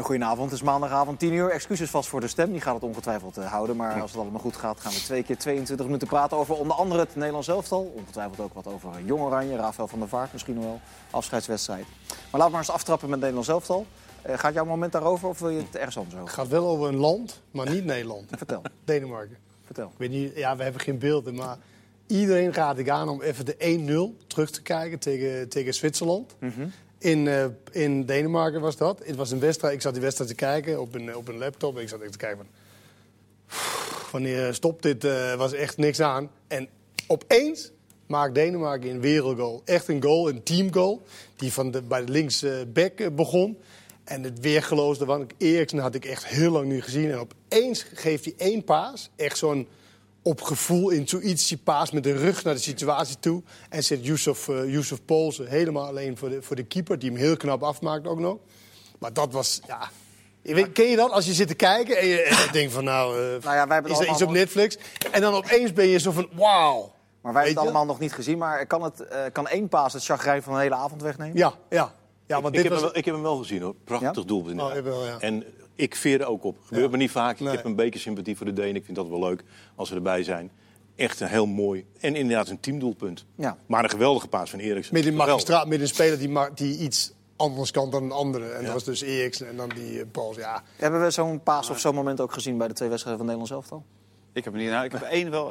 Een goedenavond, het is maandagavond 22:00. Excuses vast voor de stem, die gaat het ongetwijfeld houden. Maar als het allemaal goed gaat, gaan we 2 keer 22 minuten praten over onder andere het Nederlands elftal. Ongetwijfeld ook wat over Jong Oranje, Rafael van der Vaart misschien wel. Afscheidswedstrijd. Maar laten we maar eens aftrappen met het Nederlands elftal. Gaat jouw moment daarover of wil je het ergens anders over? Het gaat wel over een land, maar niet Nederland. Vertel. Denemarken. Vertel. Ik weet niet, ja, we hebben geen beelden, maar iedereen raad ik aan om even de 1-0 terug te kijken tegen Zwitserland. Mm-hmm. In Denemarken was dat. Het was een wedstrijd. Ik zat die wedstrijd te kijken op een laptop. Ik zat echt te kijken wanneer stopt dit? Was echt niks aan. En opeens maakt Denemarken een wereldgoal. Echt een goal, een teamgoal. Die bij de linksback begon. En het weergeloosde, want Eriksen had ik echt heel lang niet gezien. En opeens geeft hij 1 paas. Echt zo'n op gevoel intuïtie paas met de rug naar de situatie toe. En zit Yusuf Poulsen helemaal alleen voor de keeper, die hem heel knap afmaakt ook nog. Maar dat was, ja... Ken je dat? Als je zit te kijken en je denkt van is er iets op Netflix? En dan opeens ben je zo van, wauw. Maar wij hebben het allemaal nog niet gezien. Maar kan 1 paas het chagrijn van de hele avond wegnemen? Ja. Ik heb hem wel gezien, hoor. Prachtig doelpunt. Oh, ja. En ik veerde ook op. Gebeurt me niet vaak. Nee. Ik heb een beetje sympathie voor de Denen. Ik vind dat wel leuk als ze erbij zijn. Echt een heel mooi en inderdaad een teamdoelpunt. Ja. Maar een geweldige paas van Eriksen. Met een speler die iets anders kan dan een andere. En dat was dus Eriksen en dan die Pauls. Ja. Hebben we zo'n paas of zo'n moment ook gezien bij de 2 wedstrijden van Nederland elftal? Ik heb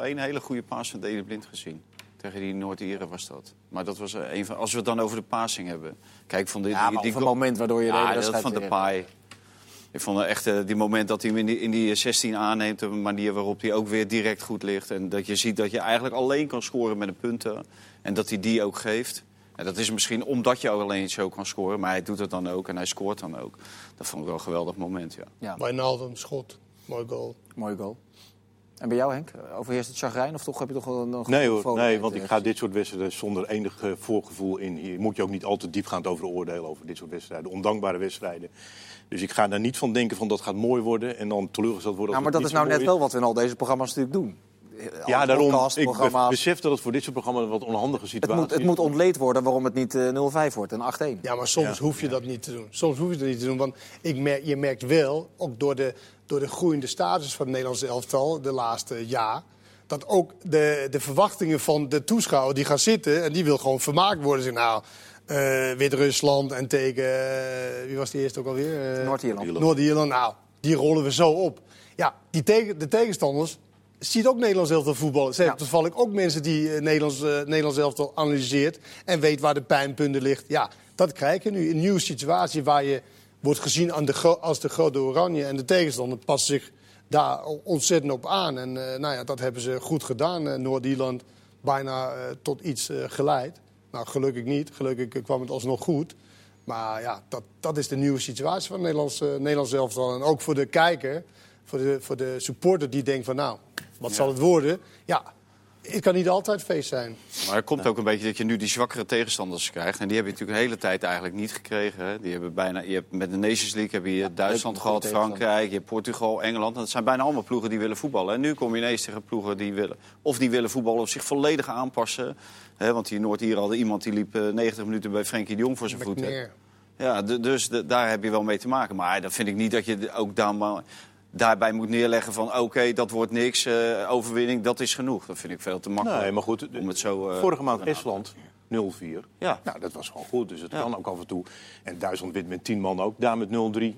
één hele goede paas van Dele Blind gezien. Tegen die Noord-Ieren was dat. Maar dat was een van... Als we het dan over de passing hebben. Kijk, van dit... Ja, maar die moment waardoor je de hele wedstrijd van de paai. Ik vond echt die moment dat hij hem in die 16 aanneemt... de manier waarop hij ook weer direct goed ligt. En dat je ziet dat je eigenlijk alleen kan scoren met een punten. En dat hij die ook geeft. En dat is misschien omdat je ook alleen zo kan scoren. Maar hij doet het dan ook en hij scoort dan ook. Dat vond ik wel een geweldig moment, ja. Wijnaldum, schot. Mooi goal. En bij jou, Henk? Overheerst het chagrijn of toch heb je toch wel een... Nee, want ik ga dit soort wedstrijden zonder enig voorgevoel in. Hier moet je ook niet al te diepgaand over oordelen over dit soort wedstrijden. Ondankbare wedstrijden. Dus ik ga daar niet van denken van dat gaat mooi worden en dan teleurgesteld worden. Nou, maar dat is nou net wel wat we in al deze programma's natuurlijk doen. Ja, daarom. Ik besef dat het voor dit soort programma's een wat onhandige situatie is. Het moet ontleed worden waarom het niet 0-5 wordt en 8-1. Ja, maar soms hoef je dat niet te doen. Want je merkt wel, ook door de groeiende status van het Nederlandse elftal de laatste jaar... dat ook de verwachtingen van de toeschouwer die gaan zitten... en die wil gewoon vermaakt worden. Zeg, nou, Wit-Rusland en tegen... wie was die eerste ook alweer? Noord-Ierland. Nou, die rollen we zo op. Ja, de tegenstanders... ziet ook Nederlands elftal voetballen. Ze hebben toevallig ook mensen die Nederlands elftal analyseert... en weet waar de pijnpunten ligt. Ja, dat krijg je nu. Een nieuwe situatie waar je wordt gezien als de grote oranje... en de tegenstander past zich daar ontzettend op aan. En dat hebben ze goed gedaan. Noord-Ierland bijna tot iets geleid. Nou, gelukkig niet. Gelukkig kwam het alsnog goed. Maar ja, dat is de nieuwe situatie van Nederlands elftal. En ook voor de kijker, voor de supporter die denkt van... nou. Wat zal het worden? Ja, het kan niet altijd feest zijn. Maar het komt ook een beetje dat je nu die zwakkere tegenstanders krijgt. En die heb je natuurlijk de hele tijd eigenlijk niet gekregen. Hè? Die hebben je hebt met de Nations League heb je Duitsland gehad, Frankrijk, je hebt Portugal, Engeland. En dat zijn bijna allemaal ploegen die willen voetballen. En nu kom je ineens tegen ploegen die willen voetballen of zich volledig aanpassen. Hè? Want hier Noord-Ieren hadden iemand die liep 90 minuten bij Frenkie de Jong voor zijn voeten. Ja, daar heb je wel mee te maken. Maar dat vind ik niet dat je ook daarbij moet neerleggen van oké, dat wordt niks, overwinning, dat is genoeg. Dat vind ik veel te makkelijk. Nee, maar goed, om het zo, vorige maand Estland 0-4. Ja. Nou, dat was gewoon goed, dus het kan ook af en toe. En Duitsland wint met 10 man ook, daar met 0-3. Nou,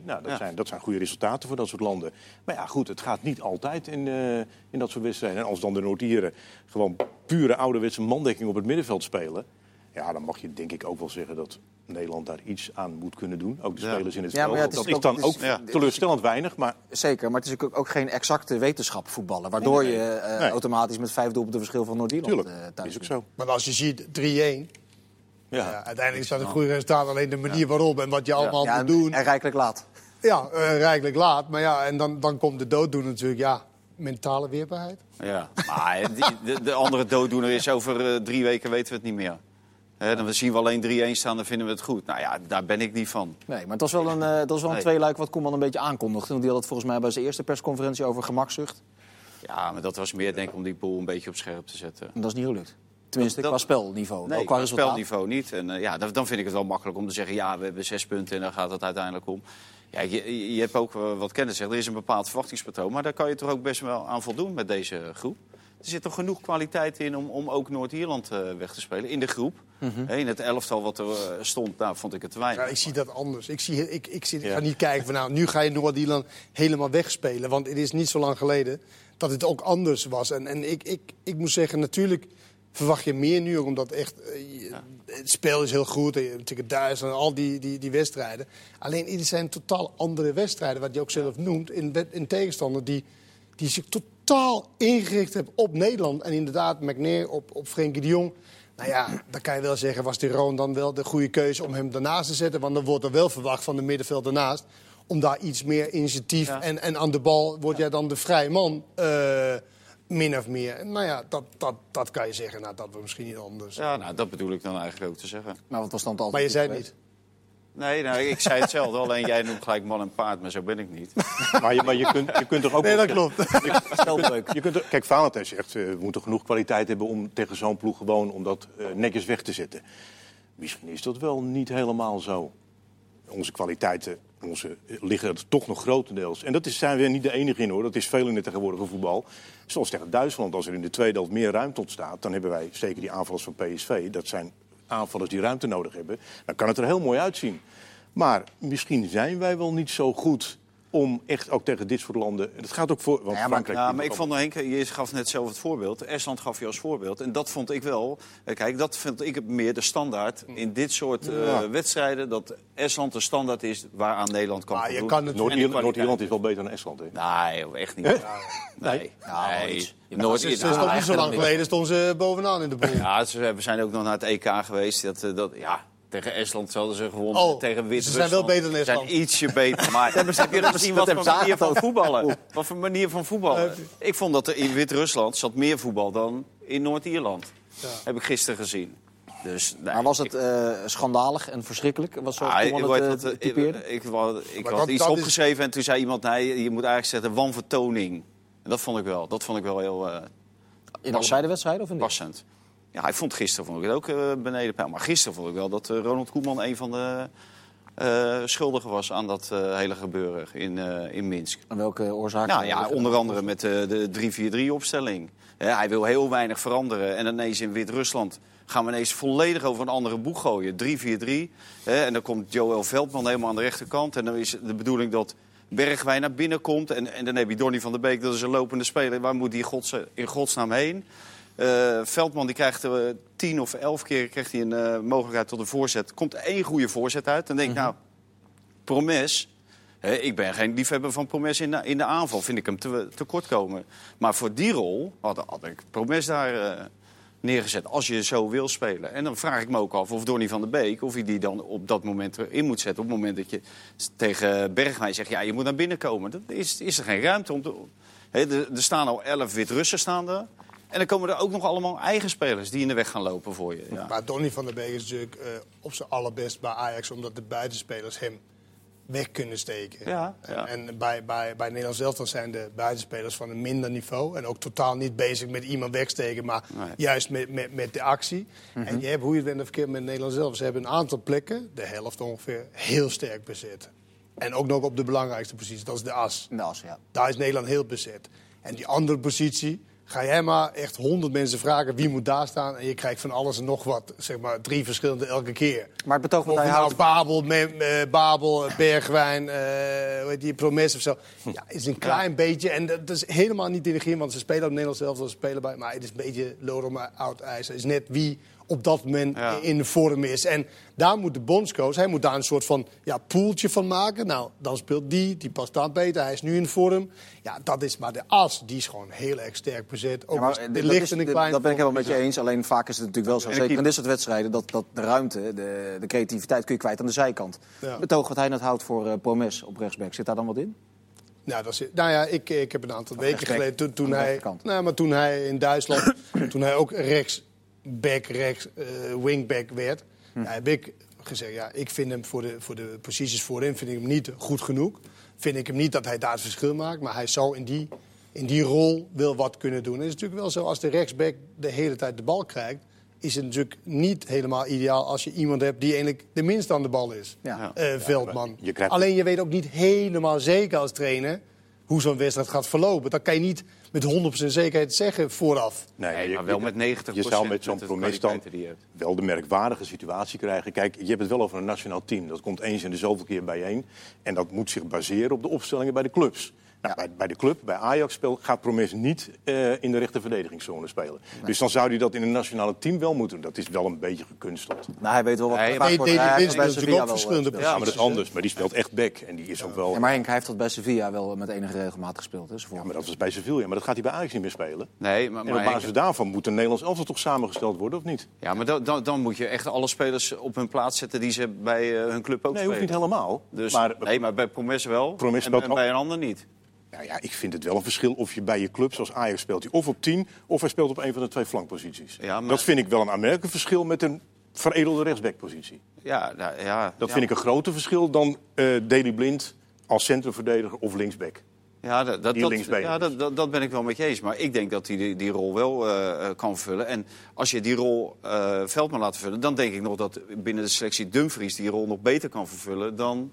dat zijn goede resultaten voor dat soort landen. Maar ja, goed, het gaat niet altijd in dat soort wedstrijden. En als dan de Noord-Ieren gewoon pure ouderwetse mandekking op het middenveld spelen... Ja, dan mag je denk ik ook wel zeggen dat Nederland daar iets aan moet kunnen doen. Ook de spelers in het spel. Ja, dat is dan ook teleurstellend weinig. Maar... Zeker, maar het is ook geen exacte wetenschap voetballen. Waardoor je automatisch met 5 doelpunten verschil van Noord-Ierland thuis is ook zo. Maar als je ziet 3-1... Ja, uiteindelijk staat een goed resultaat. Alleen de manier waarop en wat je allemaal moet doen... En rijkelijk laat. Ja, rijkelijk laat. Maar ja, en dan komt de dooddoen natuurlijk, mentale weerbaarheid. Ja, maar de andere dooddoener is over 3 weken weten we het niet meer. Dan zien we alleen 3-1 staan, dan vinden we het goed. Nou ja, daar ben ik niet van. Nee, maar het was wel een tweeluik wat Koeman een beetje aankondigde. Want die had het volgens mij bij zijn eerste persconferentie over gemakzucht. Ja, maar dat was meer denk ik om die boel een beetje op scherp te zetten. En dat is niet gelukt. Tenminste, qua spelniveau. Nee, qua spelniveau niet. En dan vind ik het wel makkelijk om te zeggen... ja, we hebben 6 punten en daar gaat het uiteindelijk om. Ja, je hebt ook wat kennis zegt. Er is een bepaald verwachtingspatroon. Maar daar kan je toch ook best wel aan voldoen met deze groep. Er zit toch genoeg kwaliteit in om ook Noord-Ierland weg te spelen in de groep. Mm-hmm. In het elftal wat er stond, nou, vond ik het te weinig. Ja, ik zie dat anders. Ik ga niet kijken van nou, nu ga je Noord-Ierland helemaal wegspelen. Want het is niet zo lang geleden dat het ook anders was. En ik moet zeggen, natuurlijk verwacht je meer nu. Omdat echt, het spel is heel goed. Tegen Duitsland en al die wedstrijden. Alleen dit zijn totaal andere wedstrijden. Wat je ook zelf noemt. In tegenstander die zich totaal ingericht hebben op Nederland. En inderdaad McNair op Frenkie de Jong. Nou ja, dan kan je wel zeggen, was die Roon dan wel de goede keuze om hem daarnaast te zetten? Want dan wordt er wel verwacht van de middenveld daarnaast. Om daar iets meer initiatief en aan de bal word jij dan de vrije man. Min of meer. Nou ja, dat kan je zeggen. Nou, dat wordt misschien niet anders. Ja, nou, dat bedoel ik dan eigenlijk ook te zeggen. Nou, want was dan altijd maar je zei het niet. Nee, nou, ik zei hetzelfde. Alleen jij noemt gelijk man en paard, maar zo ben ik niet. Maar je kunt toch ook... Nee, dat klopt. Je kunt, kijk, Valentijn zegt, we moeten genoeg kwaliteit hebben om tegen zo'n ploeg gewoon om dat netjes weg te zetten. Misschien is dat wel niet helemaal zo. Onze kwaliteiten liggen er toch nog grotendeels. En zijn we niet de enige in, hoor. Dat is veel in het tegenwoordige voetbal. Zoals tegen Duitsland, als er in de tweede helft meer ruimte ontstaat, dan hebben wij zeker die aanvallers van PSV, dat zijn aanvallers die ruimte nodig hebben, dan kan het er heel mooi uitzien. Maar misschien zijn wij wel niet zo goed om echt ook tegen dit soort landen... Dat gaat ook voor... Want maar ik vond, Henk, je gaf net zelf het voorbeeld. Estland gaf je als voorbeeld. En dat vond ik wel... Kijk, dat vind ik meer de standaard in dit soort wedstrijden. Dat Estland de standaard is waaraan Nederland kan voldoen. Noord-Ierland is wel beter dan Estland, hè? Nee, echt niet. Nee. Noord-Ierland niet zo lang geleden stonden ze bovenaan in de boel. Ja, we zijn ook nog naar het EK geweest. Tegen Estland zouden ze gewonnen. Tegen Wit-Rusland. Ze zijn wel beter dan Estland. Ze zijn ietsje beter. Maar heb je gezien wat voor manier van voetballen? Wat voor manier van voetballen? Ik vond dat er in Wit-Rusland zat meer voetbal dan in Noord-Ierland. Ja. Heb ik gisteren gezien. Dus, nee, maar was het schandalig en verschrikkelijk? Was zo ik had iets opgeschreven en toen zei iemand... Nee, je moet eigenlijk zeggen wanvertoning. En dat vond ik wel. Dat vond ik wel heel... in afzijdewedstrijden of in dit? Passend. Ja, ik vond het ook beneden pijl. Maar gisteren vond ik wel dat Ronald Koeman een van de schuldigen was aan dat hele gebeuren in Minsk. En welke oorzaak? Nou ja, onder andere met de 3-4-3-opstelling. Hij wil heel weinig veranderen. En ineens in Wit-Rusland gaan we ineens volledig over een andere boeg gooien. 3-4-3. En dan komt Joël Veldman helemaal aan de rechterkant. En dan is de bedoeling dat Bergwijn naar binnen komt. En dan heb je Donny van der Beek, dat is een lopende speler. Waar moet die in godsnaam heen? Veldman die krijgt 10 of 11 keer krijgt hij een mogelijkheid tot een voorzet. Komt 1 goede voorzet uit. Dan denk ik, Promes... Ik ben geen liefhebber van Promes in de aanval. Vind ik hem tekortkomen. Maar voor die rol had ik Promes daar neergezet. Als je zo wil spelen. En dan vraag ik me ook af of Donny van der Beek... of hij die dan op dat moment erin moet zetten. Op het moment dat je tegen Bergwijn zegt... ja, je moet naar binnen komen. Dan is er geen ruimte om te... Er staan al 11 Wit-Russen staan er. En dan komen er ook nog allemaal eigen spelers die in de weg gaan lopen voor je. Ja. Maar Donny van der Beek is natuurlijk op zijn allerbest bij Ajax... omdat de buitenspelers hem weg kunnen steken. Ja, En bij Nederland zelf dan zijn de buitenspelers van een minder niveau... en ook totaal niet bezig met iemand wegsteken, maar juist met de actie. Mm-hmm. En je hebt, hoe je het bent of verkeerd met Nederland zelf... ze hebben een aantal plekken, de helft ongeveer, heel sterk bezet. En ook nog op de belangrijkste positie, dat is de as. De as, ja. Daar is Nederland heel bezet. En die andere positie... Ga jij maar echt 100 mensen vragen wie moet daar staan... en je krijgt van alles en nog wat, zeg maar 3 verschillende elke keer. Maar het betoog Babel, Bergwijn, Promes of zo. Ja, is een klein beetje... en dat is helemaal niet dirigerend, want ze spelen op Nederland zelf... als ze spelen bij, maar het is een beetje lood om oud ijs. Het is net wie op dat moment in de vorm is. En daar moet de bondscoach, hij moet daar een soort van poeltje van maken. Nou, dan speelt die past daar beter, hij is nu in vorm. Ja, dat is maar de as, die is gewoon heel erg sterk bezet. Ook de licht en de klein. Dat ben ik helemaal met je eens, alleen vaak is het natuurlijk wel zo. Zeker in dit soort wedstrijden, dat de ruimte, de creativiteit kun je kwijt aan de zijkant. Ja. Betoog wat hij net houdt voor Promes op rechtsback, zit daar dan wat in? Nou, ik heb een aantal weken geleden, toen hij in Duitsland, toen hij ook wingback werd. Hm. Ja, heb ik gezegd, ik vind hem voor de posities voorin vind ik hem niet goed genoeg. Vind ik hem niet dat hij daar het verschil maakt. Maar hij zou in die rol wel wat kunnen doen. En het is natuurlijk wel zo, als de rechtsback de hele tijd de bal krijgt... is het natuurlijk niet helemaal ideaal als je iemand hebt die eigenlijk de minste aan de bal is. Ja. Veldman. Ja, alleen je weet ook niet helemaal zeker als trainer hoe zo'n wedstrijd gaat verlopen. Dat kan je niet met 100% zekerheid zeggen vooraf. Nee, maar wel met 90%. Je zou met zo'n Promes dan wel de merkwaardige situatie krijgen. Kijk, je hebt het wel over een nationaal team. Dat komt eens in de zoveel keer bijeen. En dat moet zich baseren op de opstellingen bij de clubs. Nou, ja. bij de club, bij Ajax gaat Promes niet in de rechte verdedigingszone spelen. Nee. Dus dan zou hij dat in een nationale team wel moeten doen. Dat is wel een beetje gekunsteld. Nou, hij weet wel wat hij wordt. Hij is natuurlijk ook verschillende posities. Ja, maar dat is anders. Maar die speelt echt back. En die is ook wel... Ja, maar Henk, hij heeft dat bij Sevilla wel met enige regelmaat gespeeld. Hè, ja, maar dat was bij Sevilla. Maar dat gaat hij bij Ajax niet meer spelen. Nee, maar op basis daarvan moet een Nederlands elftal toch samengesteld worden, of niet? Ja, maar dan moet je echt alle spelers op hun plaats zetten die ze bij hun club ook spelen. Nee, hoeft niet helemaal. Dus, maar bij Promes wel. En bij een ander niet. Nou ja, ik vind het wel een verschil of je bij je club, zoals Ajax, speelt hij of op 10... of hij speelt op een van de twee flankposities. Ja, maar... Dat vind ik wel een aanmerkelijk verschil met een veredelde rechtsbackpositie. Ja, dat vind ik een groter verschil dan Dele Blind als centrumverdediger of linksback. Ja, dat ben ik wel met je eens. Maar ik denk dat hij die rol wel kan vullen. En als je die rol Veldman laat vullen... dan denk ik nog dat binnen de selectie Dumfries die rol nog beter kan vervullen dan...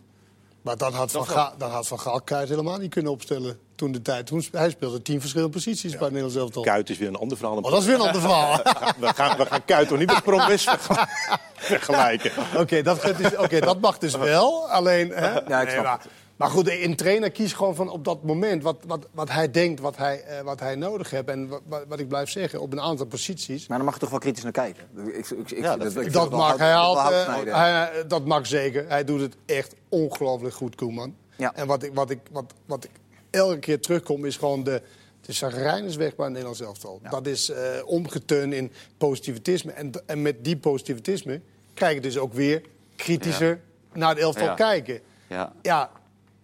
Maar dan had Van Gaal Kuyt helemaal niet kunnen opstellen toen de tijd. Hij speelde 10 verschillende posities bij Nederland zelf al. Kuyt is weer een ander verhaal. Dat is weer een ander verhaal. We gaan Kuyt toch niet met Promes vergelijken. Oké, dat mag dus wel. Alleen, hè? Ja, ik snap het. Maar goed, een trainer kiest gewoon van op dat moment wat hij denkt, wat hij nodig heeft. En wat ik blijf zeggen, op een aantal posities. Maar dan mag je toch wel kritisch naar kijken? Dat mag zeker. Hij doet het echt ongelooflijk goed, Koeman. Ja. En wat ik elke keer terugkom, is gewoon de chagrijn is weg bij het Nederlands elftal. Ja. Dat is omgeturnd in positivitisme. En met die positivitisme krijg je dus ook weer kritischer naar het elftal kijken. Ja.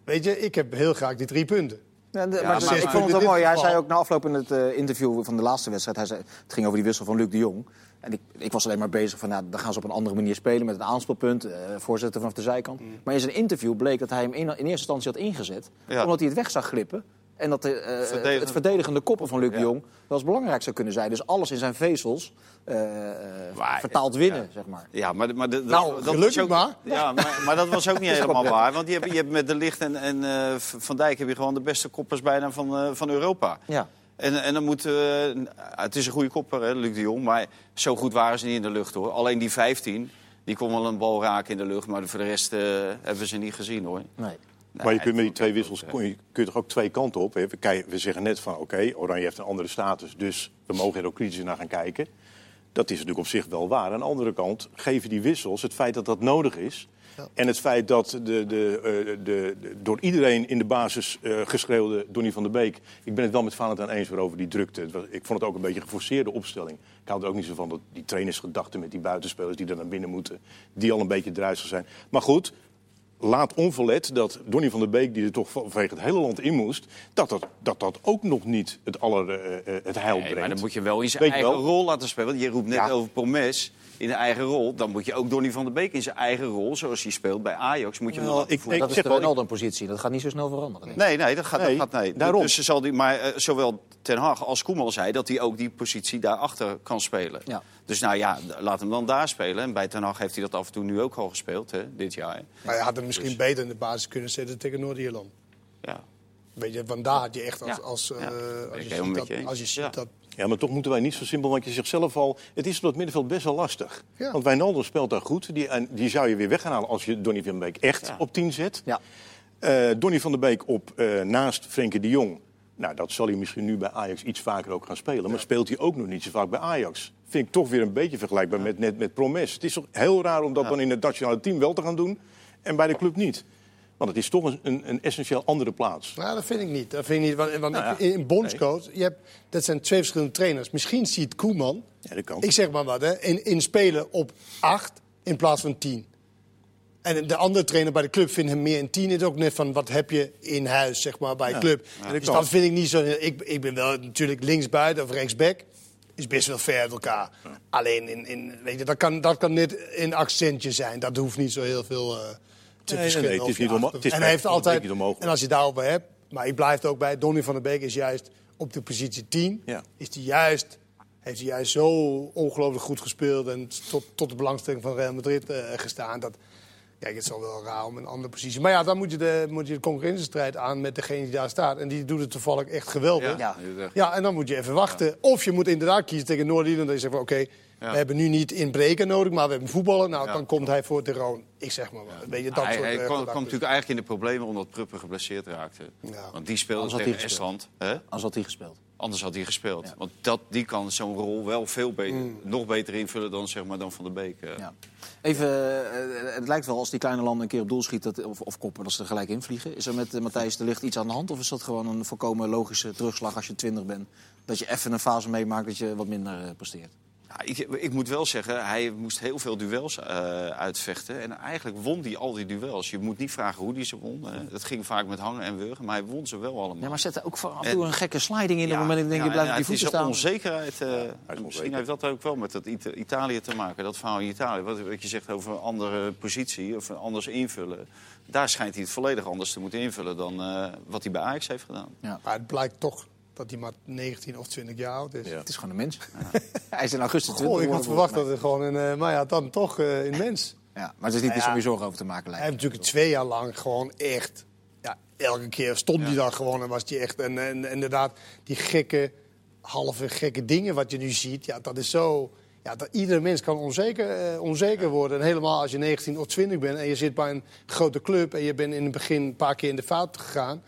Weet je, ik heb heel graag die 3 punten. Ja, maar ik vond het wel mooi. Hij zei ook na afloop in het interview van de laatste wedstrijd... het ging over die wissel van Luc de Jong. En ik was alleen maar bezig van... dan gaan ze op een andere manier spelen met een aanspelpunt... voorzetten vanaf de zijkant. Mm. Maar in zijn interview bleek dat hij hem in eerste instantie had ingezet... omdat hij het weg zag glippen... en dat het verdedigende koppen van Luc de Jong wel eens belangrijk zou kunnen zijn. Dus alles in zijn vezels vertaald winnen, zeg maar. Ja, maar gelukkig ook, maar. Ja, maar dat was ook niet helemaal waar. Want je hebt met De Ligt en Van Dijk heb je gewoon de beste koppers bijna van Europa. Ja. En dan moet... het is een goede kopper, hè, Luc de Jong. Maar zo goed waren ze niet in de lucht, hoor. Alleen die 15, die kon wel een bal raken in de lucht. Maar voor de rest hebben ze niet gezien, hoor. Nee. Maar je kunt met die 2 wissels kun je toch ook 2 kanten op. Hè? We zeggen net van oké, Oranje heeft een andere status... dus we mogen er ook kritisch naar gaan kijken. Dat is natuurlijk op zich wel waar. Aan de andere kant geven die wissels het feit dat dat nodig is... en het feit dat de door iedereen in de basis geschreeuwde Donny van der Beek... Ik ben het wel met Valentijn eens over die drukte. Ik vond het ook een beetje een geforceerde opstelling. Ik hou er ook niet zo van dat die trainersgedachten met die buitenspelers... die er naar binnen moeten, die al een beetje druisig zijn. Maar goed... Laat onverlet dat Donny van der Beek, die er toch vanwege het hele land in moest... dat ook nog niet het heil brengt. Maar dan moet je wel in zijn eigen rol laten spelen. Want je roept net over Promes in de eigen rol. Dan moet je ook Donny van der Beek in zijn eigen rol, zoals hij speelt bij Ajax... moet je wel laten voelen. Dat is de Wijnaldum-positie. Dat gaat niet zo snel veranderen. Nee, dat gaat. Daarom. Dus zal die, maar zowel Ten Hag als Koeman zei dat hij ook die positie daarachter kan spelen. Ja. Dus laat hem dan daar spelen. En bij Ten Hag heeft hij dat af en toe nu ook al gespeeld, hè, dit jaar. Maar hij had hem misschien beter in de basis kunnen zetten tegen Noord-Ierland. Ja. Weet je, want daar had je echt als je ziet dat... Ja, maar toch moeten wij niet zo simpel, want je zichzelf al... Het is op het middenveld best wel lastig. Ja. Want Wijnaldum speelt daar goed. Die zou je weer weg gaan halen als je Donny van der Beek echt op 10 zet. Ja. Donny van der Beek op naast Frenkie de Jong... Nou, dat zal hij misschien nu bij Ajax iets vaker ook gaan spelen. Maar speelt hij ook nog niet zo vaak bij Ajax? Vind ik toch weer een beetje vergelijkbaar met Promes. Het is toch heel raar om dat dan in het nationale team wel te gaan doen... en bij de club niet. Want het is toch een essentieel andere plaats. Nou, dat vind ik niet. Want in bondscoach, dat zijn 2 verschillende trainers. Misschien ziet Koeman, dat kan. Ik zeg maar wat, hè, in spelen op 8 in plaats van 10. En de andere trainer bij de club vindt hem meer in 10. Het is ook net van, wat heb je in huis, zeg maar, bij de club. Ja, dus dat vind ik niet zo... Ik ben wel natuurlijk linksbuiten of rechtsback. Is best wel ver uit elkaar. Ja. Alleen, weet je, dat kan net een accentje zijn. Dat hoeft niet zo heel veel te verschillen. Nee, het is niet omhoog. En hij heeft altijd... En als je daarop hebt... Maar ik blijf er ook bij. Donny van der Beek is juist op de positie 10. Ja. Is die juist... heeft hij zo ongelooflijk goed gespeeld en tot de belangstelling van Real Madrid gestaan. Dat, kijk, het is al wel raar om een andere positie. Maar ja, dan moet je de concurrentiestrijd aan met degene die daar staat. En die doet het toevallig echt geweldig. Ja, ja en dan moet je even wachten. Ja. Of je moet inderdaad kiezen tegen Noord-Ierland. Dan zeg je van, oké, we hebben nu niet inbreken nodig, maar we hebben voetballen. Nou, dan komt hij voor de Roon. Ik zeg maar wat. Ja. Hij kwam natuurlijk eigenlijk in de problemen omdat Pruppen geblesseerd raakte. Ja. Want die speelde tegen Estland. Anders had hij gespeeld. Ja. Want die kan zo'n rol wel veel beter, nog beter invullen dan, zeg maar, dan Van der Beek. Ja. Even, het lijkt wel als die kleine landen een keer op doel schieten of koppen, dat ze er gelijk in vliegen. Is er met Matthijs de Ligt iets aan de hand? Of is dat gewoon een volkomen logische terugslag als je 20 bent? Dat je even een fase meemaakt dat je wat minder presteert? Ja, ik moet wel zeggen, hij moest heel veel duels uitvechten. En eigenlijk won hij al die duels. Je moet niet vragen hoe hij ze won. Dat ging vaak met hangen en wurgen, maar hij won ze wel allemaal. Ja, maar zette ook af en toe een gekke sliding in op het moment dat ik denk, je blijft op die voeten staan. Onzekerheid, misschien heeft dat ook wel met dat Italië te maken. Dat verhaal in Italië, wat je zegt over een andere positie of anders invullen. Daar schijnt hij het volledig anders te moeten invullen dan wat hij bij Ajax heeft gedaan. Ja. Maar het blijkt toch dat hij maar 19 of 20 jaar oud is. Ja. Het is gewoon een mens. Ja. Hij is in augustus 20. Ik had verwacht dat het gewoon een... Maar ja, dan toch een mens. Ja, maar het is niet meer zorgen over te maken lijkt. Hij heeft natuurlijk 2 jaar lang gewoon echt... Ja, elke keer stond hij dan gewoon en was hij echt... En inderdaad, die gekke, halve gekke dingen wat je nu ziet... Ja, dat is zo... Ja, dat iedere mens kan onzeker worden. En helemaal als je 19 of 20 bent en je zit bij een grote club... en je bent in het begin een paar keer in de fout gegaan...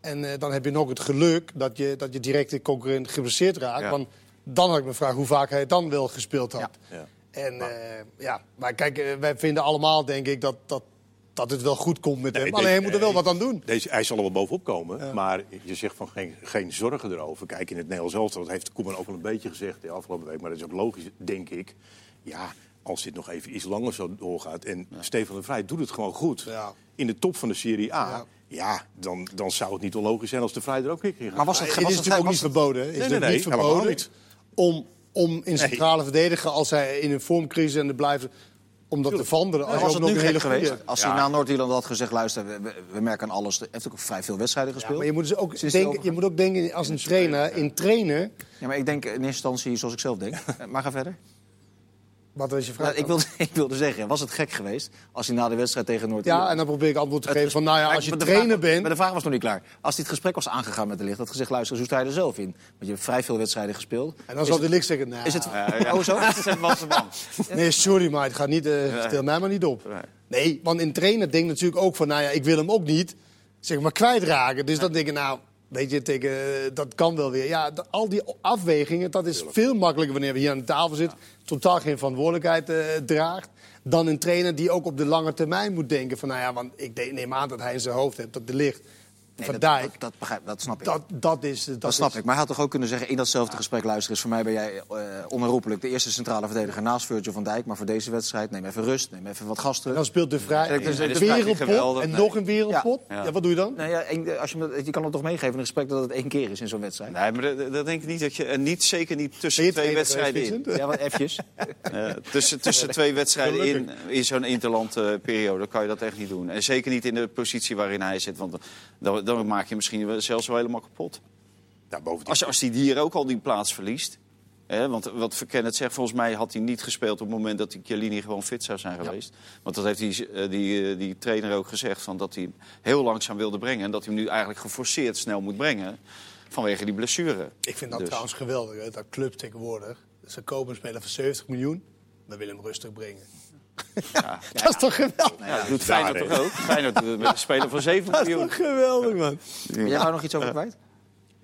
En dan heb je nog het geluk dat je direct de concurrent geblesseerd raakt. Ja. Want dan had ik me vraag hoe vaak hij dan wel gespeeld had. Ja. Ja. En maar kijk, wij vinden allemaal, denk ik, dat het wel goed komt met hem. Alleen hij moet er wel wat aan doen. Hij zal er wel bovenop komen, maar je zegt van geen zorgen erover. Kijk, in het Nederlands elftal, dat heeft Koeman ook wel een beetje gezegd de afgelopen week. Maar dat is ook logisch, denk ik. Ja, als dit nog even iets langer zo doorgaat. En Steven de Vrij doet het gewoon goed. Ja. In de top van de Serie A... Ja. Ja, dan zou het niet onlogisch zijn als de Vrij er ook niet in gaat. Maar was het natuurlijk ook niet verboden? Is het niet verboden om in centrale verdedigen als hij in een vormcrisis en er blijft... Omdat de Van der... Was het nog nu een hele geweest? Als hij na Noord-Ierland had gezegd, luister, we merken aan alles. Hij heeft ook vrij veel wedstrijden gespeeld. Ja, maar je moet ook denken als een trainer, in trainen... Ja, maar ik denk in eerste instantie zoals ik zelf denk. Maar ga verder. Wat was je vraag? Nou, ik wilde zeggen, was het gek geweest als hij na de wedstrijd tegen Noord-Ierland... Ja, en dan probeer ik antwoord te geven van, nou ja, als je trainer bent... Maar de vraag was nog niet klaar. Als hij het gesprek was aangegaan met de Ligt, had gezegd, luister, zo sta je er zelf in. Want je hebt vrij veel wedstrijden gespeeld. En dan zal de Ligt zeggen, nou... Is het... Oh, zo? Nee, sorry, maar het gaat niet... Stel mij maar niet op. Nee, want in trainer denkt natuurlijk ook van, nou ja, ik wil hem ook niet, zeg maar, kwijtraken. Dus dan denk ik, nou... Weet je, dat kan wel weer. Ja, al die afwegingen, dat is veel makkelijker wanneer we hier aan de tafel zitten. Ja. Totaal geen verantwoordelijkheid draagt. Dan een trainer die ook op de lange termijn moet denken. Van, nou ja, want ik neem aan dat hij in zijn hoofd heeft dat de Ligt. Nee, Van Dijk. Dat snap ik. Dat snap ik. Maar hij had toch ook kunnen zeggen in datzelfde gesprek... luister eens, voor mij ben jij onherroepelijk de eerste centrale verdediger naast Virgil van Dijk. Maar voor deze wedstrijd neem even rust, neem even wat gas terug. Dan speelt de Vrij een wereldpot en nog een wereldpot. Ja. Ja, wat doe je dan? Nou ja, je kan het toch meegeven in een gesprek dat het 1 keer is in zo'n wedstrijd? Nee, maar dat denk ik niet. Dat je zeker niet tussen 2 wedstrijden in. Ja, wat efjes. Tussen 2 wedstrijden in zo'n interlandperiode kan je dat echt niet doen. En zeker niet in de positie waarin hij zit, want dan maak je misschien zelfs wel helemaal kapot. Ja, als die hier ook al die plaats verliest. Hè, want wat Verkennet zegt, volgens mij had hij niet gespeeld op het moment dat die Chiellini gewoon fit zou zijn geweest. Want dat heeft die trainer ook gezegd, van dat hij hem heel langzaam wilde brengen. En dat hij hem nu eigenlijk geforceerd snel moet brengen vanwege die blessure. Ik vind dat trouwens geweldig, hè, dat club tegenwoordig. Ze kopen een speler van 70 miljoen, maar willen hem rustig brengen. Ja. Dat is toch geweldig? Ja, dat doet Feyenoord toch ook? Feyenoord met een speler van 7 miljoen. Dat is toch geweldig, man? Ja. Jij wou nog iets over kwijt?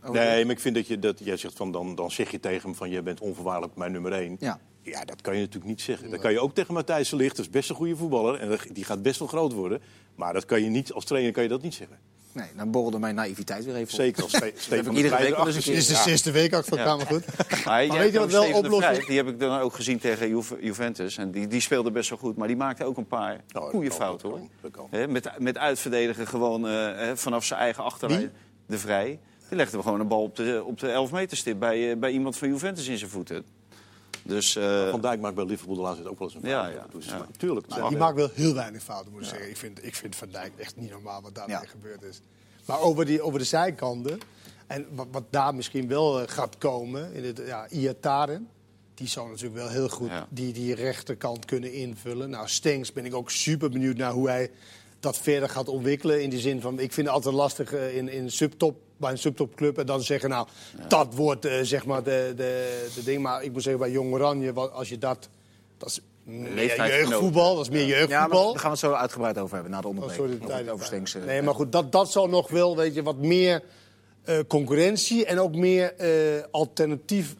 Nee, maar ik vind dat jij zegt van dan zeg je tegen hem van jij bent onvoorwaardelijk mijn nummer 1. Ja. Ja, dat kan je natuurlijk niet zeggen. Dat kan je ook tegen Matthijs de Ligt, dat is best een goede voetballer. En die gaat best wel groot worden. Maar dat kan je niet, als trainer kan je dat niet zeggen. Nee, dan borrelde mijn naïviteit weer even op. Zeker als Steven de Vrij erachter zit. Dit is de 6e week achter elkaar, maar goed. Maar weet je wat wel oplost? Die heb ik dan ook gezien tegen Juventus. En die speelde best wel goed, maar die maakte ook een paar goede fouten, hoor. Met uitverdedigen gewoon vanaf zijn eigen achterlijn. De Vrij. Die legde gewoon een bal op de 11-meterstip bij iemand van Juventus in zijn voeten. Dus, Van Dijk maakt bij Liverpool de laatste tijd ook wel eens een fout. Ja. Tuurlijk, maar die maakt wel heel weinig fouten, moet ik zeggen. Ik vind Van Dijk echt niet normaal wat daarmee gebeurd is. Maar over de zijkanten, en wat daar misschien wel gaat komen... in het Iataren, Die zou natuurlijk wel heel goed die rechterkant kunnen invullen. Nou, Stengs ben ik ook super benieuwd naar hoe hij dat verder gaat ontwikkelen. In die zin van, ik vind het altijd lastig in subtop, bij een subtopclub en dan zeggen, nou, dat wordt zeg maar de ding. Maar ik moet zeggen, bij Jong Oranje, als je dat is meer jeugdvoetbal. Dat is meer jeugdvoetbal. Ja, daar gaan we het zo uitgebreid over hebben, na de onderbreking. Over Stengs. Nee, maar goed, dat zal nog wel, weet je, wat meer concurrentie en ook meer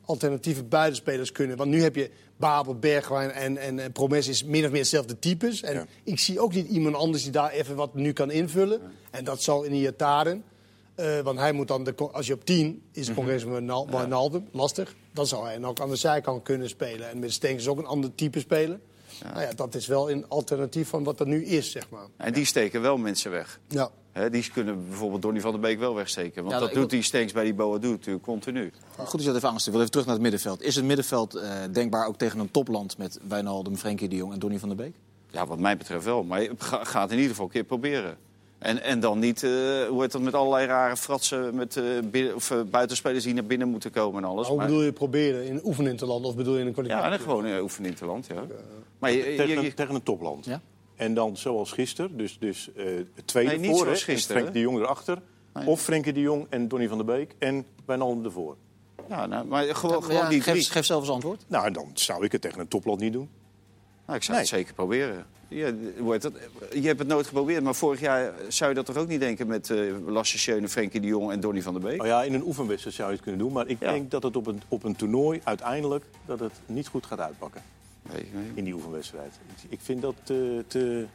alternatieve buitenspelers kunnen. Want nu heb je Babel, Bergwijn en Promes is min of meer hetzelfde types. En ik zie ook niet iemand anders die daar even wat nu kan invullen. Ja. En dat zal in Iataren. Want hij moet dan, als je op 10 is, Congres met Wijnaldum, lastig. Dan zou hij ook aan de zijkant kunnen spelen. En met Stengs is ook een ander type speler. Ja. Nou ja, dat is wel een alternatief van wat er nu is, zeg maar. En die steken wel mensen weg. Ja. He, die kunnen bijvoorbeeld Donny van der Beek wel wegsteken. Want dat doet die Stengs bij die Boadu natuurlijk continu. Goed dat je dat even aanstuurt. Ik wil even terug naar het middenveld. Is het middenveld denkbaar ook tegen een topland met Wijnaldum, Frenkie de Jong en Donny van der Beek? Ja, wat mij betreft wel. Maar ga het in ieder geval een keer proberen. En dan niet, hoe heet dat, met allerlei rare fratsen met buitenspelers die naar binnen moeten komen en alles. Hoe bedoel je proberen? In oefeninterland of bedoel je in een kwalificatie? Ja, gewoon in oefeninterland, ja. Maar tegen een topland. Ja? En dan zoals gisteren, dus tweede nee, voor, Frenkie de Jong erachter. Nee. Of Frenkie de Jong en Donny van der Beek en Wijnaldum ervoor. Ja, nou, maar gewoon die drie. Geef zelf eens antwoord. Nou, dan zou ik het tegen een topland niet doen. Nou, ik zou het zeker proberen. Je hebt het nooit geprobeerd, maar vorig jaar zou je dat toch ook niet denken met Lasse Schöne, Frenkie de Jong en Donny van der Beek? Oh ja, in een oefenwedstrijd zou je het kunnen doen, maar ik denk dat het op een toernooi uiteindelijk dat het niet goed gaat uitpakken. Nee. In die oefenwedstrijd. Ik vind dat te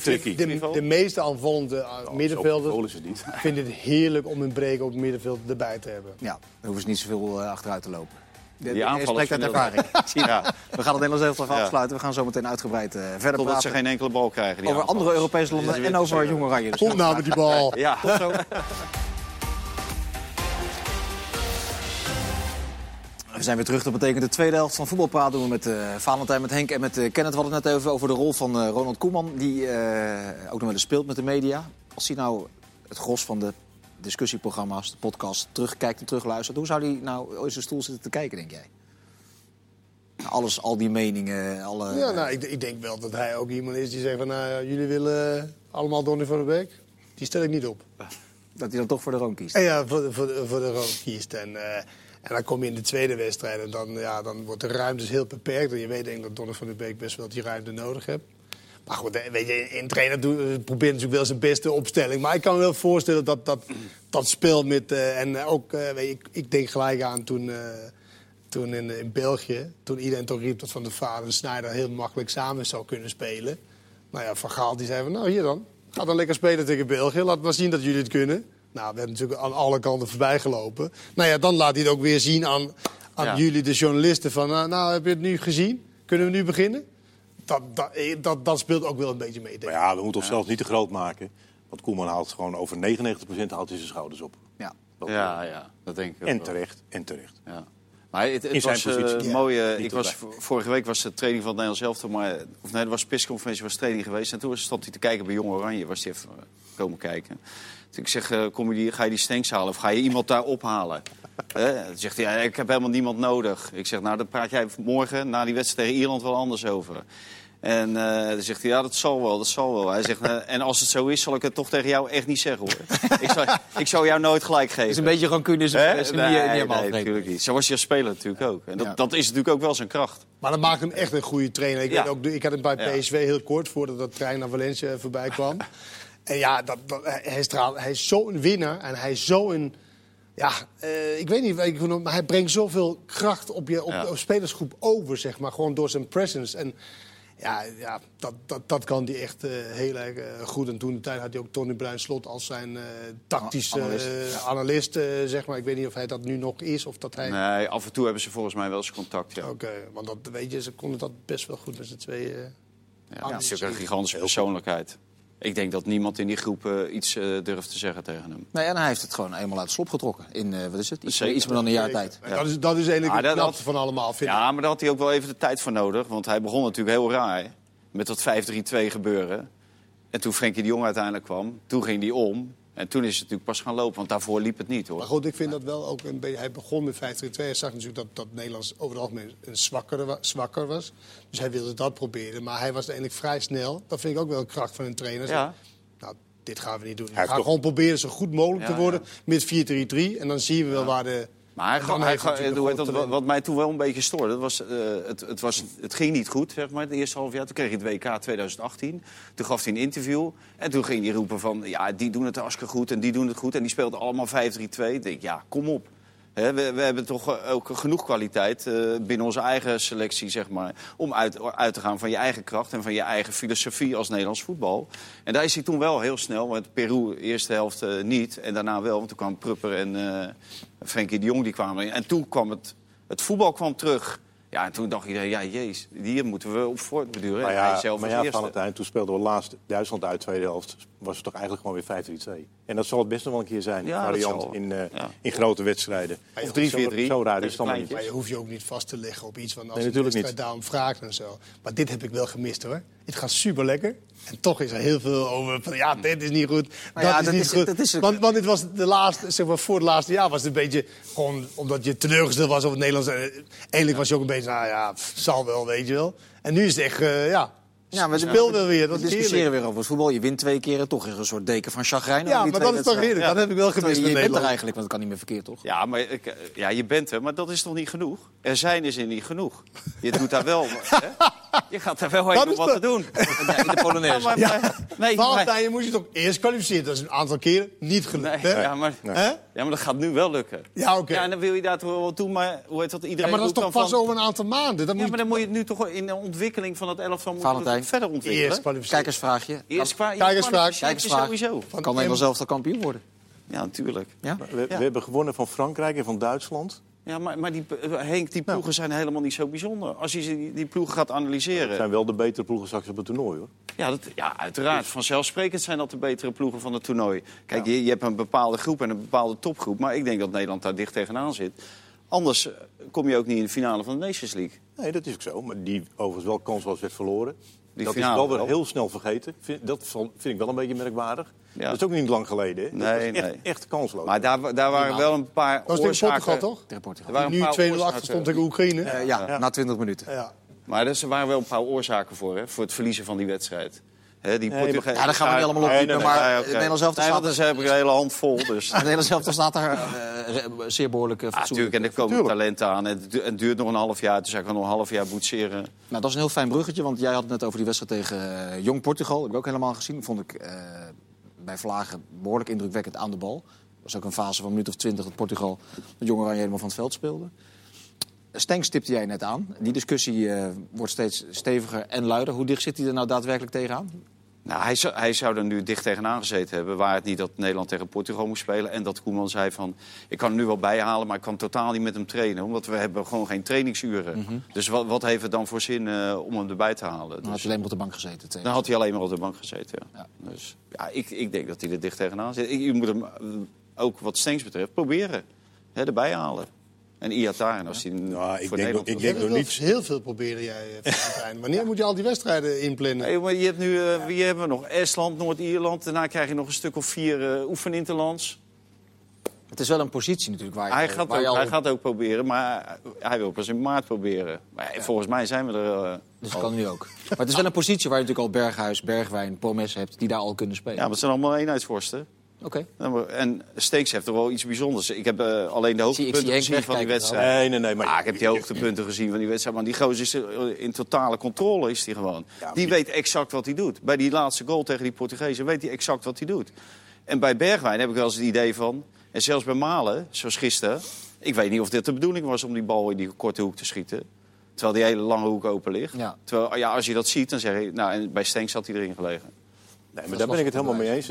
tricky. De meeste aanvallende middenvelders vinden het heerlijk om een break op het middenveld erbij te hebben. Ja, dan hoeven ze niet zoveel achteruit te lopen. Die aanvallen spreekt uit ervaring. Ja. We gaan het Nederlands heel even afsluiten. We gaan zo meteen uitgebreid verder praten. Totdat ze geen enkele bal krijgen. Over andere Europese landen en over Jong Oranje. Kom nou met die bal. Ja, tot zo. We zijn weer terug. Dat betekent de tweede helft van Voetbalpraat. Doen we met Valentijn, met Henk en met Kenneth. We hadden het net even over de rol van Ronald Koeman. Die ook nog wel eens speelt met de media. Als hij nou het gros van de discussieprogramma's, de podcast, terugkijkt en terugluistert. Hoe zou hij nou in zijn stoel zitten te kijken, denk jij? Alles, al die meningen, alle... Ja, nou, ik denk wel dat hij ook iemand is die zegt van... jullie willen allemaal Donny van der Beek? Die stel ik niet op. Dat hij dan toch voor de Roon kiest? En ja, voor de Roon kiest. En dan kom je in de tweede wedstrijd en dan wordt de ruimte heel beperkt. En je weet denk ik dat Donny van der Beek best wel die ruimte nodig heeft. Maar goed, weet je, een trainer probeert natuurlijk wel zijn beste opstelling. Maar ik kan me wel voorstellen dat speelt met... ik denk gelijk aan toen in België... toen iedereen toch riep dat Van der Vaart en Sneijder heel makkelijk samen zou kunnen spelen. Nou ja, Van Gaal die zei van, nou hier dan. Ga dan lekker spelen tegen België. Laat maar zien dat jullie het kunnen. Nou, we hebben natuurlijk aan alle kanten voorbij gelopen. Nou ja, dan laat hij het ook weer zien aan jullie, de journalisten. Van, nou, heb je het nu gezien? Kunnen we nu beginnen? Dat speelt ook wel een beetje mee. Maar ja, we moeten onszelf niet te groot maken. Want Koeman haalt gewoon over 99% haalt hij zijn schouders op. Ja, dat denk ik ook. En terecht. Ja. Maar het was een mooie... Vorige week was de training van het Nederlands elftal, er was persconferentie, was training geweest. En toen stond hij te kijken bij Jong Oranje. Was hij even komen kijken. Toen ik zeg, ga je die Stengs halen of ga je iemand daar ophalen? Toen zegt hij, ik heb helemaal niemand nodig. Ik zeg, nou, dan praat jij morgen na die wedstrijd tegen Ierland wel anders over. En dan zegt hij, ja, dat zal wel. Hij zegt, en als het zo is, zal ik het toch tegen jou echt niet zeggen, hoor. ik zou jou nooit gelijk geven. Het is een beetje rancunisme. Nee, natuurlijk niet. Zo was hij als speler natuurlijk ook. En dat is natuurlijk ook wel zijn kracht. Maar dat maakt hem echt een goede trainer. Ik had hem bij PSV heel kort, voordat dat trein naar Valencia voorbij kwam. En ja, hij is zo'n winnaar en hij is zo'n... Ja, ik weet niet, maar hij brengt zoveel kracht op spelersgroep over, zeg maar. Gewoon door zijn presence. En ja dat kan hij echt heel erg goed. En toen de tijd had hij ook Tony Bruin-Slot als zijn tactische analist, zeg maar. Ik weet niet of hij dat nu nog is of dat hij... Nee, af en toe hebben ze volgens mij wel eens contact, ja. Oké, want dat, weet je, ze konden dat best wel goed met z'n tweeën. Dat is natuurlijk een gigantische persoonlijkheid. Ik denk dat niemand in die groep iets durft te zeggen tegen hem. Nee, en hij heeft het gewoon eenmaal uit de slop getrokken. In, wat is het? Iets meer dan een jaar tijd. Ja. Dat is eigenlijk het knapste van allemaal, vind ik. Ja, maar daar had hij ook wel even de tijd voor nodig. Want hij begon natuurlijk heel raar met dat 5-3-2 gebeuren. En toen Frenkie de Jong uiteindelijk kwam, toen ging hij om... En toen is het natuurlijk pas gaan lopen, want daarvoor liep het niet, hoor. Maar goed, ik vind dat wel ook een beetje... Hij begon met 5-3-2. Hij zag natuurlijk dat Nederlands over het algemeen een zwakker was. Dus hij wilde dat proberen. Maar hij was eigenlijk vrij snel. Dat vind ik ook wel een kracht van een trainer. Ja. Nou, dit gaan we niet doen. We gaan gewoon proberen zo goed mogelijk te worden met 4-3-3. En dan zien we wel waar de... Maar wat mij toen wel een beetje stoorde, was, het ging niet goed, zeg maar, het eerste half jaar. Toen kreeg hij het WK 2018, toen gaf hij een interview. En toen ging hij roepen van, ja, die doen het hartstikke goed en die doen het goed. En die speelden allemaal 5-3-2. Ik denk, ja, kom op. He, we hebben toch ook genoeg kwaliteit binnen onze eigen selectie, zeg maar, om uit te gaan van je eigen kracht en van je eigen filosofie als Nederlands voetbal. En daar is hij toen wel heel snel, want Peru eerste helft niet en daarna wel, want toen kwamen Prupper en Frenkie de Jong, die kwamen erin. En toen kwam het voetbal kwam terug. Ja, en toen dacht iedereen, ja, jeez, hier moeten we op voortbeduren. Maar Valentijn, toen speelden we laatst Duitsland uit, tweede helft. Was het toch eigenlijk gewoon weer 5-3-2. En dat zal het best nog wel een keer zijn, ja, variant in grote wedstrijden. Of 3-4-3. Zo raar is het dan niet. Maar je hoeft je ook niet vast te leggen op iets, want als je het daarom vraagt en zo. Maar dit heb ik wel gemist, hoor. Het gaat super lekker. En toch is er heel veel over van, ja, dit is niet goed, dat is niet goed. Want dit was de laatste, zeg maar, voor het laatste jaar was het een beetje gewoon omdat je teleurgesteld was over het Nederlands. Eigenlijk was je ook een beetje, nou ja, zal wel, weet je wel. En nu is het echt, ja, maar speel wel weer. We discussiëren weer over het voetbal. Je wint 2 keer, toch is een soort deken van chagrijn. Ja, maar dat is toch eerlijk. Ja. Dat heb ik wel gemist. Je bent er eigenlijk, want het kan niet meer verkeerd, toch? Ja, maar je bent er, maar dat is toch niet genoeg? Er zijn is er niet genoeg. Je doet daar wel... hè? Je gaat daar wel even om wat te doen. In de Polonaise. Ja, Valentijn, je moet je toch eerst kwalificeren. Dat is een aantal keren niet gelukt. Nee, maar dat gaat nu wel lukken. Ja, oké. Ja, en dan wil je daar toch wel wat doen, maar hoe heet dat, iedereen... Ja, maar dat is toch pas over een aantal maanden? Dan moet maar dan moet je het nu toch in de ontwikkeling van dat elftal... Valentijn, verder ontwikkelen. Eerst kwalificeren. Kijkersvraagje. Kijkersvraag. Sowieso. Kan Nederland zelf de kampioen worden? Ja, natuurlijk. Ja? We hebben gewonnen van Frankrijk en van Duitsland... Ja, maar die ploegen zijn helemaal niet zo bijzonder. Als je die ploegen gaat analyseren... Het zijn wel de betere ploegen straks op het toernooi, hoor. Ja, uiteraard. Vanzelfsprekend zijn dat de betere ploegen van het toernooi. Kijk, je hebt een bepaalde groep en een bepaalde topgroep. Maar ik denk dat Nederland daar dicht tegenaan zit. Anders kom je ook niet in de finale van de Nations League. Nee, dat is ook zo. Maar die overigens wel kansloos werd verloren. Dat is wel weer heel snel vergeten. Dat vind ik wel een beetje merkwaardig. Ja. Dat is ook niet lang geleden. Hè? Echt kansloos. Maar daar waren wel een paar oorzaken... Dat was tegen Portugal, toch? Tegen Portugal. Nu 2-0 achter stond tegen Oekraïne. Na 20 minuten. Ja. Maar er waren wel een paar oorzaken voor, hè? Voor het verliezen van die wedstrijd. Daar gaan we niet allemaal op diepen, maar Nederland zelf staat... Daar heb ik een hele hand vol, dus... Nederland zelf staat daar zeer behoorlijk fatsoenlijk. Natuurlijk, en er komen talenten aan. Het duurt nog een half jaar, dus hij kan nog een half jaar boetseren. Nou, dat is een heel fijn bruggetje, want jij had het net over die wedstrijd tegen Jong Portugal. Dat heb ik ook helemaal gezien. Vond ik bij Vlagen behoorlijk indrukwekkend aan de bal. Dat was ook een fase van een minuut of 20 dat Portugal de Jong Oranje helemaal van het veld speelde. Stengs tipte jij net aan. Die discussie wordt steeds steviger en luider. Hoe dicht zit hij er nou daadwerkelijk tegenaan? Nou, hij zou er nu dicht tegenaan gezeten hebben. Waar het niet dat Nederland tegen Portugal moest spelen. En dat Koeman zei van, ik kan hem nu wel bijhalen, maar ik kan totaal niet met hem trainen. Omdat we hebben gewoon geen trainingsuren. Mm-hmm. Dus wat heeft het dan voor zin om hem erbij te halen? Dan had hij alleen maar op de bank gezeten. Dan had hij alleen maar op de bank gezeten, ja. Dus ja, ik denk dat hij er dicht tegenaan zit. Je moet hem ook wat Stengs betreft proberen. Erbij halen. En Iataren, als hij voor Nederland... Ik denk nog niet... Heel veel proberen jij, Valentijn. Wanneer moet je al die wedstrijden inplannen? Nee, maar je hebt nu, wie hebben we nog? Estland, Noord-Ierland. Daarna krijg je nog een stuk of 4 oefeninterlands. Het is wel een positie natuurlijk waar je... Hij gaat ook proberen, maar hij wil pas in maart proberen. Maar volgens mij zijn we er... Dus dat kan nu ook. Maar het is wel een positie waar je natuurlijk al Berghuis, Bergwijn, Promes hebt... die daar al kunnen spelen. Ja, maar het zijn allemaal eenheidsvorsten. Okay. En Stengs heeft er wel iets bijzonders. Ik heb alleen de hoogtepunten gezien van die wedstrijd. Nee, maar ik heb die hoogtepunten gezien van die wedstrijd. Maar die gozer is in totale controle, is die gewoon. Ja, die weet exact wat hij doet. Bij die laatste goal tegen die Portugezen weet hij exact wat hij doet. En bij Bergwijn heb ik wel eens het idee van... En zelfs bij Malen, zoals gisteren... Ik weet niet of dit de bedoeling was om die bal in die korte hoek te schieten. Terwijl die hele lange hoek open ligt. Ja. Terwijl, als je dat ziet, dan zeg je... Nou, en bij Stengs had hij erin gelegen. Nee, maar daar ben ik het helemaal mee eens.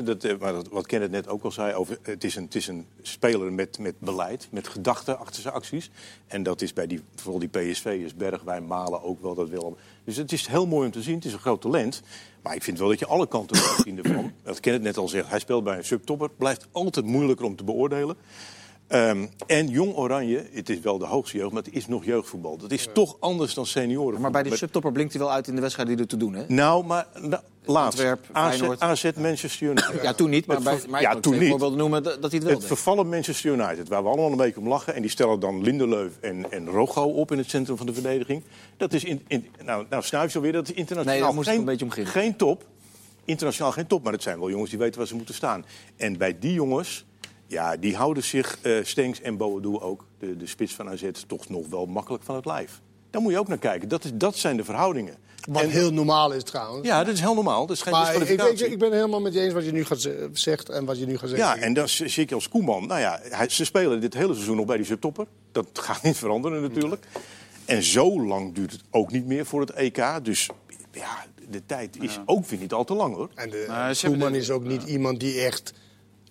Wat Kenneth net ook al zei, over, het is een speler met beleid, met gedachten achter zijn acties. En dat is bij vooral die PSV'ers, Bergwijn, Malen ook wel dat wil. Dus het is heel mooi om te zien, het is een groot talent. Maar ik vind wel dat je alle kanten moet zien ervan. Wat Kenneth net al zegt, hij speelt bij een subtopper, blijft altijd moeilijker om te beoordelen. En Jong Oranje, het is wel de hoogste jeugd, maar het is nog jeugdvoetbal. Dat is toch anders dan senioren. Maar bij de subtopper blinkt hij wel uit in de wedstrijd die er te doen, hè? Nou, maar laatst. AZ Manchester United. Ja, toen niet. Maar ja, toen niet. Voorbeelden noemen dat hij het wel. Het vervallen Manchester United, waar we allemaal een beetje om lachen. En die stellen dan Lindelöf en Rojo op in het centrum van de verdediging. Dat is nou, snuif je alweer. Dat is internationaal. Nee, daar moest ik een beetje om geven. Geen top. Internationaal geen top, maar het zijn wel jongens die weten waar ze moeten staan. En bij die jongens... Ja, die houden zich, Stengs en Boadu ook, de spits van AZ, toch nog wel makkelijk van het lijf. Daar moet je ook naar kijken. Dat zijn de verhoudingen. Wat heel normaal is trouwens. Ja, dat is heel normaal. Dat is geen disqualificatie. Ik ben helemaal met je eens wat je nu zegt en wat je nu gaat zeggen. Ja, en dan zie ik als Koeman. Nou ja, ze spelen dit hele seizoen nog bij die subtopper. Dat gaat niet veranderen natuurlijk. Ja. En zo lang duurt het ook niet meer voor het EK. Dus ja, de tijd is ook weer niet al te lang, hoor. En Koeman is ook niet iemand die echt...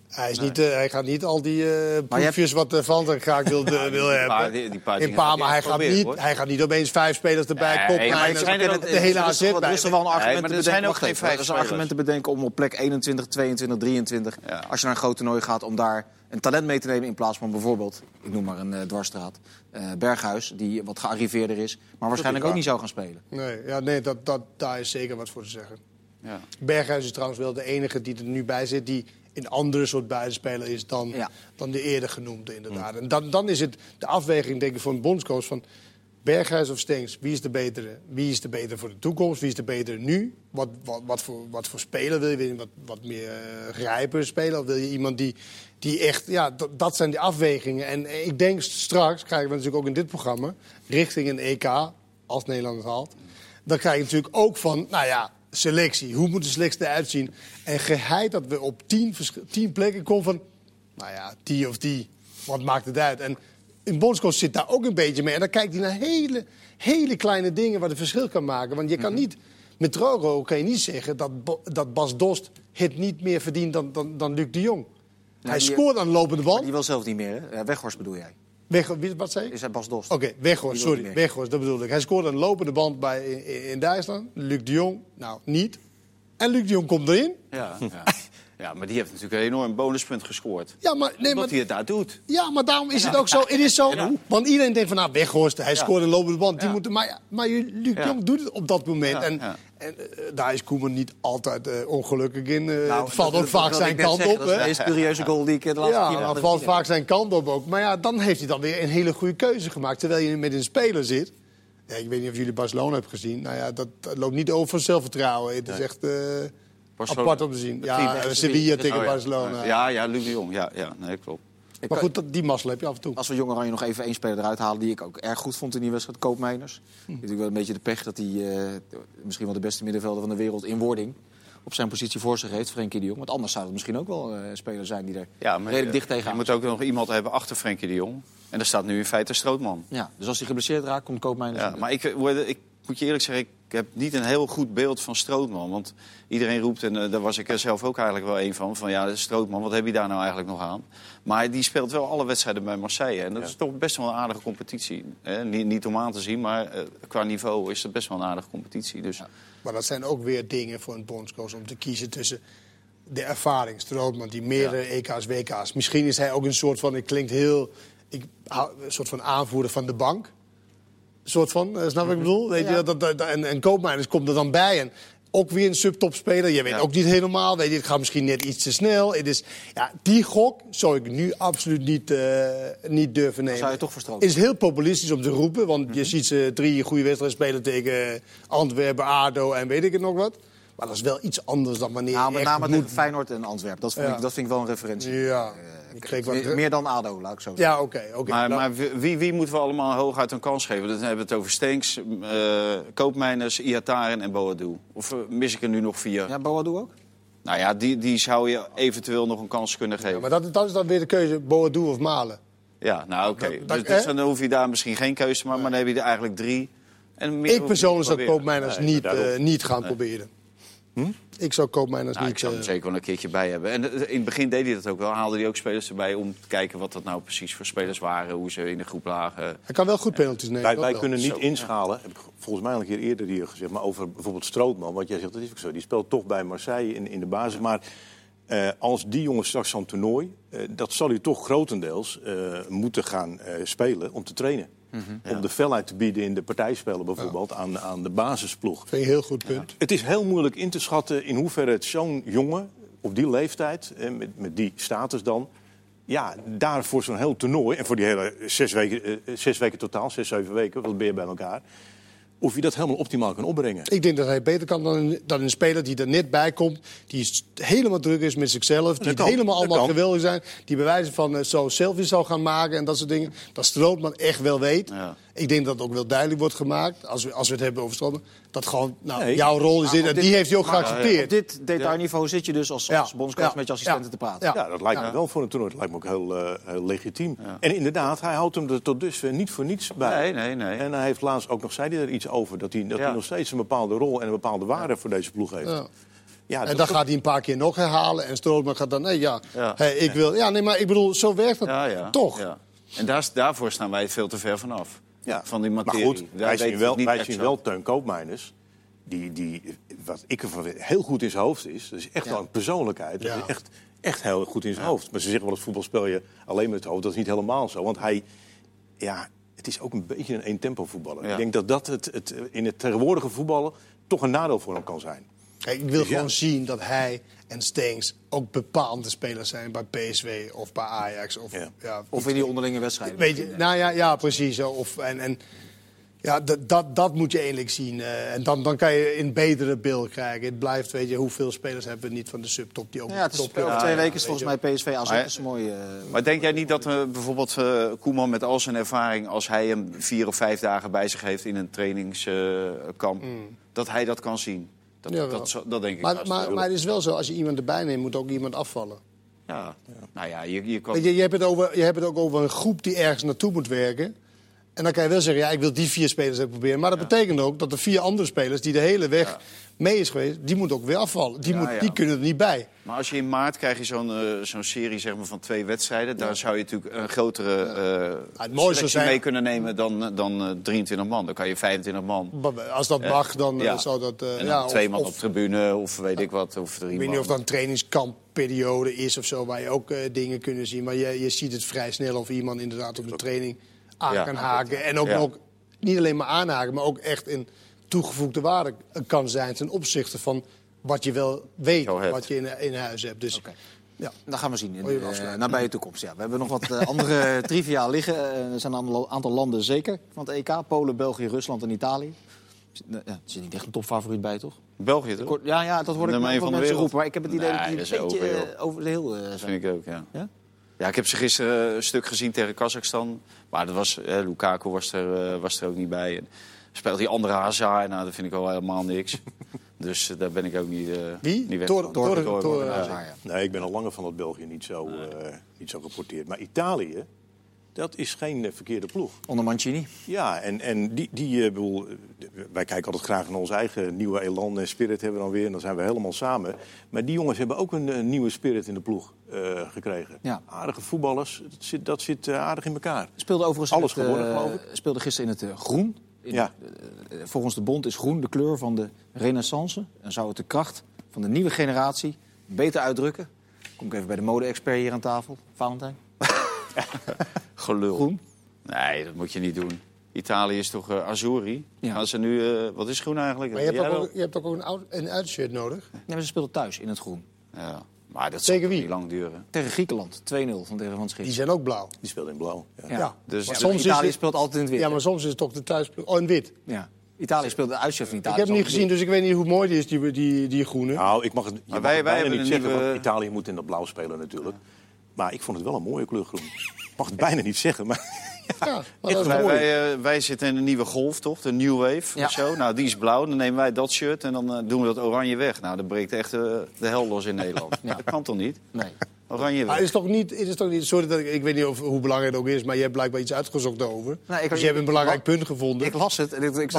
Hij, is niet, hij gaat niet al die proefjes wat Van der Graag wil hebben. Hij gaat niet opeens 5 spelers erbij koppen. De hele AZ bij. Er zijn ook geen 5 argumenten bedenken om op plek 21, 22, 23... Ja. Als je naar een groot toernooi gaat om daar een talent mee te nemen... in plaats van bijvoorbeeld, ik noem maar een dwarsstraat... Berghuis, die wat gearriveerder is... maar waarschijnlijk ook niet zou gaan spelen. Nee, daar is zeker wat voor te zeggen. Ja. Berghuis is trouwens wel de enige die er nu bij zit... die een andere soort buitenspeler is dan de eerder genoemde, inderdaad. En dan is het de afweging, denk ik, voor een bondscoach... van Berghuis of Stengs, wie is de betere? Wie is de betere voor de toekomst? Wie is de betere nu? Wat voor speler wil je? Wil je wat meer grijper spelen? Of wil je iemand die echt... Ja, dat zijn de afwegingen. En ik denk straks, krijgen we natuurlijk ook in dit programma... richting een EK, als Nederland het haalt... dan krijg je natuurlijk ook van, selectie. Hoe moet de selectie eruit zien? En geheid dat we op 10 plekken komen van... die of die. Wat maakt het uit? En een bondscoach zit daar ook een beetje mee. En dan kijkt hij naar hele, hele kleine dingen... waar het verschil kan maken. Want je kan niet... Met Rogo kan je niet zeggen dat Bas Dost... het niet meer verdient dan Luc de Jong. Ja, hij scoort aan de lopende bal. Die wil zelf niet meer, hè? Weghorst bedoel jij? Wat zei ik? Is hij Bas Dost? Oké, Weghorst, sorry. Weghorst, dat bedoel ik. Hij scoorde een lopende band in Duitsland. Luc de Jong, niet. En Luc de Jong komt erin. Ja. Ja, maar die heeft natuurlijk een enorm bonuspunt gescoord. Ja, maar... Omdat hij het daar doet. Ja, maar daarom is het ook zo. Het is zo, want iedereen denkt van, Weghorst, hij scoorde een lopende band. Die moeten, maar Luc de Jong doet het op dat moment. Ja. En daar is Koeman niet altijd ongelukkig in. Het valt ook vaak zijn kant op. Dat is een curieuze goal die ik de laatste keer... Ja, het valt vaak zijn kant op ook. Maar dan heeft hij dan weer een hele goede keuze gemaakt. Terwijl je met een speler zit... Ja, ik weet niet of jullie Barcelona hebben gezien. Dat loopt niet over van zelfvertrouwen. Het is echt... Barcelona. Apart om te zien. Sevilla tegen Barcelona. Ja, Luc de Jong. Ja, nee, klopt. Maar goed, die mazzel heb je af en toe. Als we Jong Oranje nog even één speler eruit halen... die ik ook erg goed vond in die wedstrijd, Koopmeiners. Natuurlijk wel een beetje de pech dat hij... misschien wel de beste middenvelder van de wereld in wording... op zijn positie voor zich heeft, Frenkie de Jong. Want anders zou het misschien ook wel een speler zijn die er redelijk dicht tegenaan. Je moet ook nog iemand hebben achter Frenkie de Jong. En daar staat nu in feite Strootman. Ja, dus als hij geblesseerd raakt, komt Koopmeiners... Ja, maar ik moet je eerlijk zeggen... Ik heb niet een heel goed beeld van Strootman. Want iedereen roept, en daar was ik er zelf ook eigenlijk wel één van Strootman, wat heb je daar nou eigenlijk nog aan? Maar die speelt wel alle wedstrijden bij Marseille. En dat is toch best wel een aardige competitie. Niet om aan te zien, maar qua niveau is dat best wel een aardige competitie. Dus. Ja. Maar dat zijn ook weer dingen voor een bondscoach om te kiezen tussen de ervaring. Strootman, die meerdere EK's, WK's. Misschien is hij ook een soort van, een soort van aanvoerder van de bank. Soort van, snap wat ik bedoel? Weet je, en Koopmeiners komt er dan bij. En ook weer een subtopspeler. Je weet ook niet helemaal. Weet je, het gaat misschien net iets te snel. Het is, die gok zou ik nu absoluut niet durven nemen. Zou je toch verstandig? Het is heel populistisch om te roepen. Want je ziet ze 3 goede wedstrijden spelen tegen Antwerpen, ADO en weet ik het nog wat. Maar dat is wel iets anders dan wanneer je met name tegen Feyenoord en Antwerpen. Dat vind ik wel een referentie. Ja. Meer dan ADO, laat ik zo zeggen. Ja, oké. Maar wie moeten we allemaal hooguit een kans geven? Dan hebben we het over Stengs, Koopmeiners, Iataren en Boadu. Of mis ik er nu nog 4? Ja, Boadu ook? Nou ja, die zou je eventueel nog een kans kunnen geven. Ja, maar dat is dan weer de keuze, Boadu of Malen. Ja, nou oké. Dus dan hoef je daar misschien geen keuze te maken, maar dan heb je er eigenlijk 3. En meer ik persoonlijk zou Koopmeiners niet gaan proberen. Ik zou Koopmeiners niet... Ik zou hem zeker wel een keertje bij hebben. En in het begin deed hij dat ook wel. Haalde hij ook spelers erbij om te kijken wat dat nou precies voor spelers waren. Hoe ze in de groep lagen. Hij kan wel goed penalties nemen. Wij kunnen niet inschalen. Heb ik volgens mij al een keer eerder hier gezegd. Maar over bijvoorbeeld Strootman. Want jij zegt, dat is ook zo. Die speelt toch bij Marseille in de basis. Maar Als die jongens straks aan het toernooi, dat zal u toch grotendeels moeten gaan spelen om te trainen. Mm-hmm, ja. Om de felheid te bieden in de partijspellen bijvoorbeeld aan de basisploeg. Vind je een heel goed punt. Ja. Het is heel moeilijk in te schatten in hoeverre het zo'n jongen op die leeftijd, met die status dan, ja, daar voor zo'n heel toernooi en voor die hele 6 weken totaal, 6, 7 weken, wat ben je bij elkaar, of je dat helemaal optimaal kan opbrengen. Ik denk dat hij beter kan dan een speler die er net bij komt, die helemaal druk is met zichzelf, die helemaal allemaal geweldig zijn, die bij wijze van zo selfies zal gaan maken en dat soort dingen. Dat Strootman echt wel weet. Ja. Ik denk dat het ook wel duidelijk wordt gemaakt, als we het hebben over Strootman, dat gewoon jouw rol is dit en die heeft hij ook geaccepteerd. Op dit detailniveau zit je dus als bondscoach met je assistenten te praten. Ja, dat lijkt me wel voor een toernooi. Dat lijkt me ook heel legitiem. Ja. En inderdaad, hij houdt hem er tot dusver niet voor niets bij. Nee. En hij heeft laatst ook nog, zei hij er iets over, dat hij nog steeds een bepaalde rol en een bepaalde waarde voor deze ploeg heeft. Ja. Ja, en dan gaat hij een paar keer nog herhalen en Strootman gaat dan, wil... Ja, nee, maar ik bedoel, zo werkt dat toch. Ja. En daarvoor staan wij veel te ver vanaf. Ja. Van die materie. Maar goed, wij zien wel Teun Koopmeiners, die, wat ik ervan weet, heel goed in zijn hoofd is. Dat is echt wel een persoonlijkheid. Ja. Dat is echt heel goed in zijn hoofd. Maar ze zeggen wel, het voetbal speel je alleen met het hoofd. Dat is niet helemaal zo. Want hij... Ja, het is ook een beetje een eentempo voetballer. Ja. Ik denk dat het in het tegenwoordige voetballen toch een nadeel voor hem kan zijn. Kijk, ik wil gewoon zien dat hij en Stengs ook bepaalde spelers zijn bij PSW of bij Ajax. Of in die onderlinge wedstrijden. Weet je, precies. Dat moet je eigenlijk zien. En dan kan je een betere beeld krijgen. Het blijft, weet je, hoeveel spelers hebben we niet van de subtop die ook de top hebben. Over 2 weken is volgens mij PSV AZ. Dat is mooi. Maar denk jij niet dat bijvoorbeeld Koeman met al zijn ervaring, als hij hem 4 of 5 dagen bij zich heeft in een trainingskamp, dat hij dat kan zien? Dat denk ik. Maar het is wel zo, als je iemand erbij neemt, moet ook iemand afvallen. Ja. Nou ja, je kan... je hebt het ook over een groep die ergens naartoe moet werken. En dan kan je wel zeggen, ik wil die 4 spelers even proberen. Maar dat betekent ook dat de 4 andere spelers die de hele weg mee is geweest, die moet ook weer afvallen. Die kunnen er niet bij. Maar als je in maart krijg je zo'n serie zeg maar, van 2 wedstrijden. Daar zou je natuurlijk een grotere selectie mee kunnen nemen dan 23 man. Dan kan je 25 man. Als dat mag, dan zou dat... en dan 2 man op tribune of weet ik wat. Of 3 man. Ik weet niet of dat een trainingskampperiode is of zo, waar je ook dingen kunnen zien. Maar je ziet het vrij snel of iemand inderdaad op de training aan kan haken. En ook niet alleen maar aanhaken, maar ook echt een toegevoegde waarde kan zijn ten opzichte van wat je wel weet, wat je in huis hebt. Dus, dat gaan we zien in de nabije toekomst. Ja. We hebben nog wat andere trivia liggen. Er zijn een aantal landen zeker van het EK. Polen, België, Rusland en Italië. Er zit niet echt een topfavoriet bij, toch? België, toch? Ja, dat hoor ik nog van mensen roepen. Maar ik heb het idee dat die een beetje over de heel zijn. Dat vind ik ook, ja? Ja, ik heb ze gisteren een stuk gezien tegen Kazachstan. Maar dat was, Lukaku was er ook niet bij. En speelt die andere Hazard. Nou, dat vind ik wel helemaal niks. Dus daar ben ik ook niet... Wie? Door Hazard, Nee, ik ben al langer van dat België niet zo geporteerd. Maar Italië, dat is geen verkeerde ploeg. Onder Mancini. Ja, en die wij kijken altijd graag naar ons eigen nieuwe elan en spirit hebben we dan weer. En dan zijn we helemaal samen. Maar die jongens hebben ook een nieuwe spirit in de ploeg gekregen. Ja. Aardige voetballers, dat zit aardig in elkaar. Speelde overigens alles gewonnen, geloof ik. Speelde gisteren in het groen. Volgens de bond is groen de kleur van de renaissance. En zou het de kracht van de nieuwe generatie beter uitdrukken. Kom ik even bij de mode-expert hier aan tafel. Valentijn. Gelul. Groen? Nee, dat moet je niet doen. Italië is toch Azzurri? Ja. Gaan ze nu, wat is groen eigenlijk? Maar je hebt ook een uitshirt nodig? Nee, maar ze speelden thuis in het groen. Ja. Maar dat zal niet lang duren. Tegen Griekenland, 2-0 van tegen Van Schip. Die zijn ook blauw. Die speelden in blauw. Ja. Dus soms Italië speelt altijd in het wit. Ja, maar soms is het toch de thuisploeg. Oh, in wit. Ja. Italië speelt de uitshirt van Italië. Ik heb hem niet gezien, dus ik weet niet hoe mooi die is, die groene. Nou, ik mag het wij niet zeggen, want Italië moet in dat blauw spelen natuurlijk. Ja. Maar ik vond het wel een mooie kleur groen. Ik mag het bijna niet zeggen, maar... Ja, wij zitten in een nieuwe golf, toch? De New Wave of zo. Nou, die is blauw. Dan nemen wij dat shirt en dan doen we dat oranje weg. Nou, dan breekt echt de hel los in Nederland. Ja. Dat kan toch niet? Nee. Oranje weg. Het is toch niet... Sorry, ik weet niet hoe belangrijk het ook is, maar je hebt blijkbaar iets uitgezocht over. Nou, dus je hebt een belangrijk punt gevonden. Ik las het.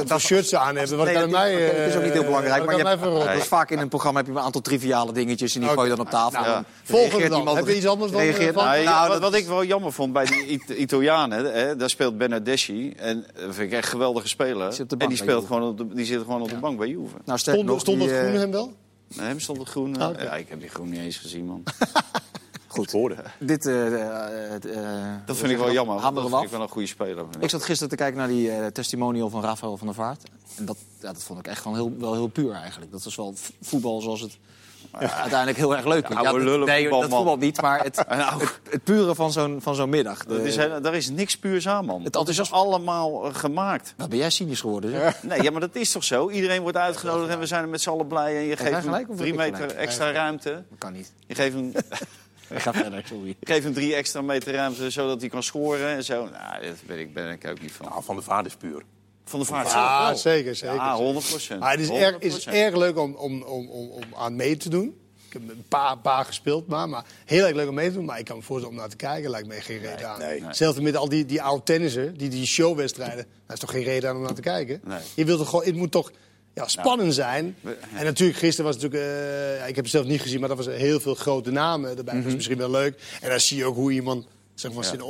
Wat shirts aan hebben, wat kan mij... Het is ook niet heel belangrijk, maar vaak in een programma heb je een aantal triviale dingetjes en die gooi je dan op tafel. Nou, volgende dan. Heb je iets anders dan? Wat ik wel jammer vond bij die Italianen... Daar speelt Bernardeschi. En dat vind ik echt een geweldige speler. En die zit gewoon op de bank bij Juve. Nou, stond het groen hem wel? Nee, stond het groen. Oh, okay. Ja, ik heb die groen niet eens gezien, man. Goed hoorde. Dit, dat vind ik wel jammer. Dat vind ik wel een goede speler. Ik zat gisteren te kijken naar die testimonial van Rafael van der Vaart. En dat vond ik echt gewoon wel heel puur eigenlijk. Dat was wel voetbal zoals het uiteindelijk heel erg leuk vindt. Ja, nee, dat voetbal niet, maar het pure van zo'n middag. Daar is niks puurs aan, man. Het enthousiasme is allemaal gemaakt. Nou, ben jij cynisch geworden, zeg. Nee, ja, maar dat is toch zo? Iedereen wordt uitgenodigd en we zijn er met z'n allen blij. En je geeft hem 3 meter extra ruimte. Dat kan niet. Je geeft hem... Ik ga verder, sorry. Geef hem 3 extra meter ruimte, zodat hij kan scoren en zo. Nou, dat ben ik ook niet van. Nou, Van der Vaart is puur. Van der Vaart is puur. Zeker. Ja, 100%. Maar het is erg leuk om aan mee te doen. Ik heb een paar gespeeld, maar heel erg leuk om mee te doen. Maar ik kan me voorstellen om naar te kijken, lijkt mij geen reden aan. Nee. Hetzelfde met al die oude tennissen, die showwedstrijden. Daar is toch geen reden aan om naar te kijken? Nee. Je wilt toch gewoon, het moet toch... Ja, spannend zijn. En natuurlijk, gisteren was natuurlijk... ik heb het zelf niet gezien, maar dat was heel veel grote namen erbij. Dat is misschien wel leuk. En dan zie je ook hoe iemand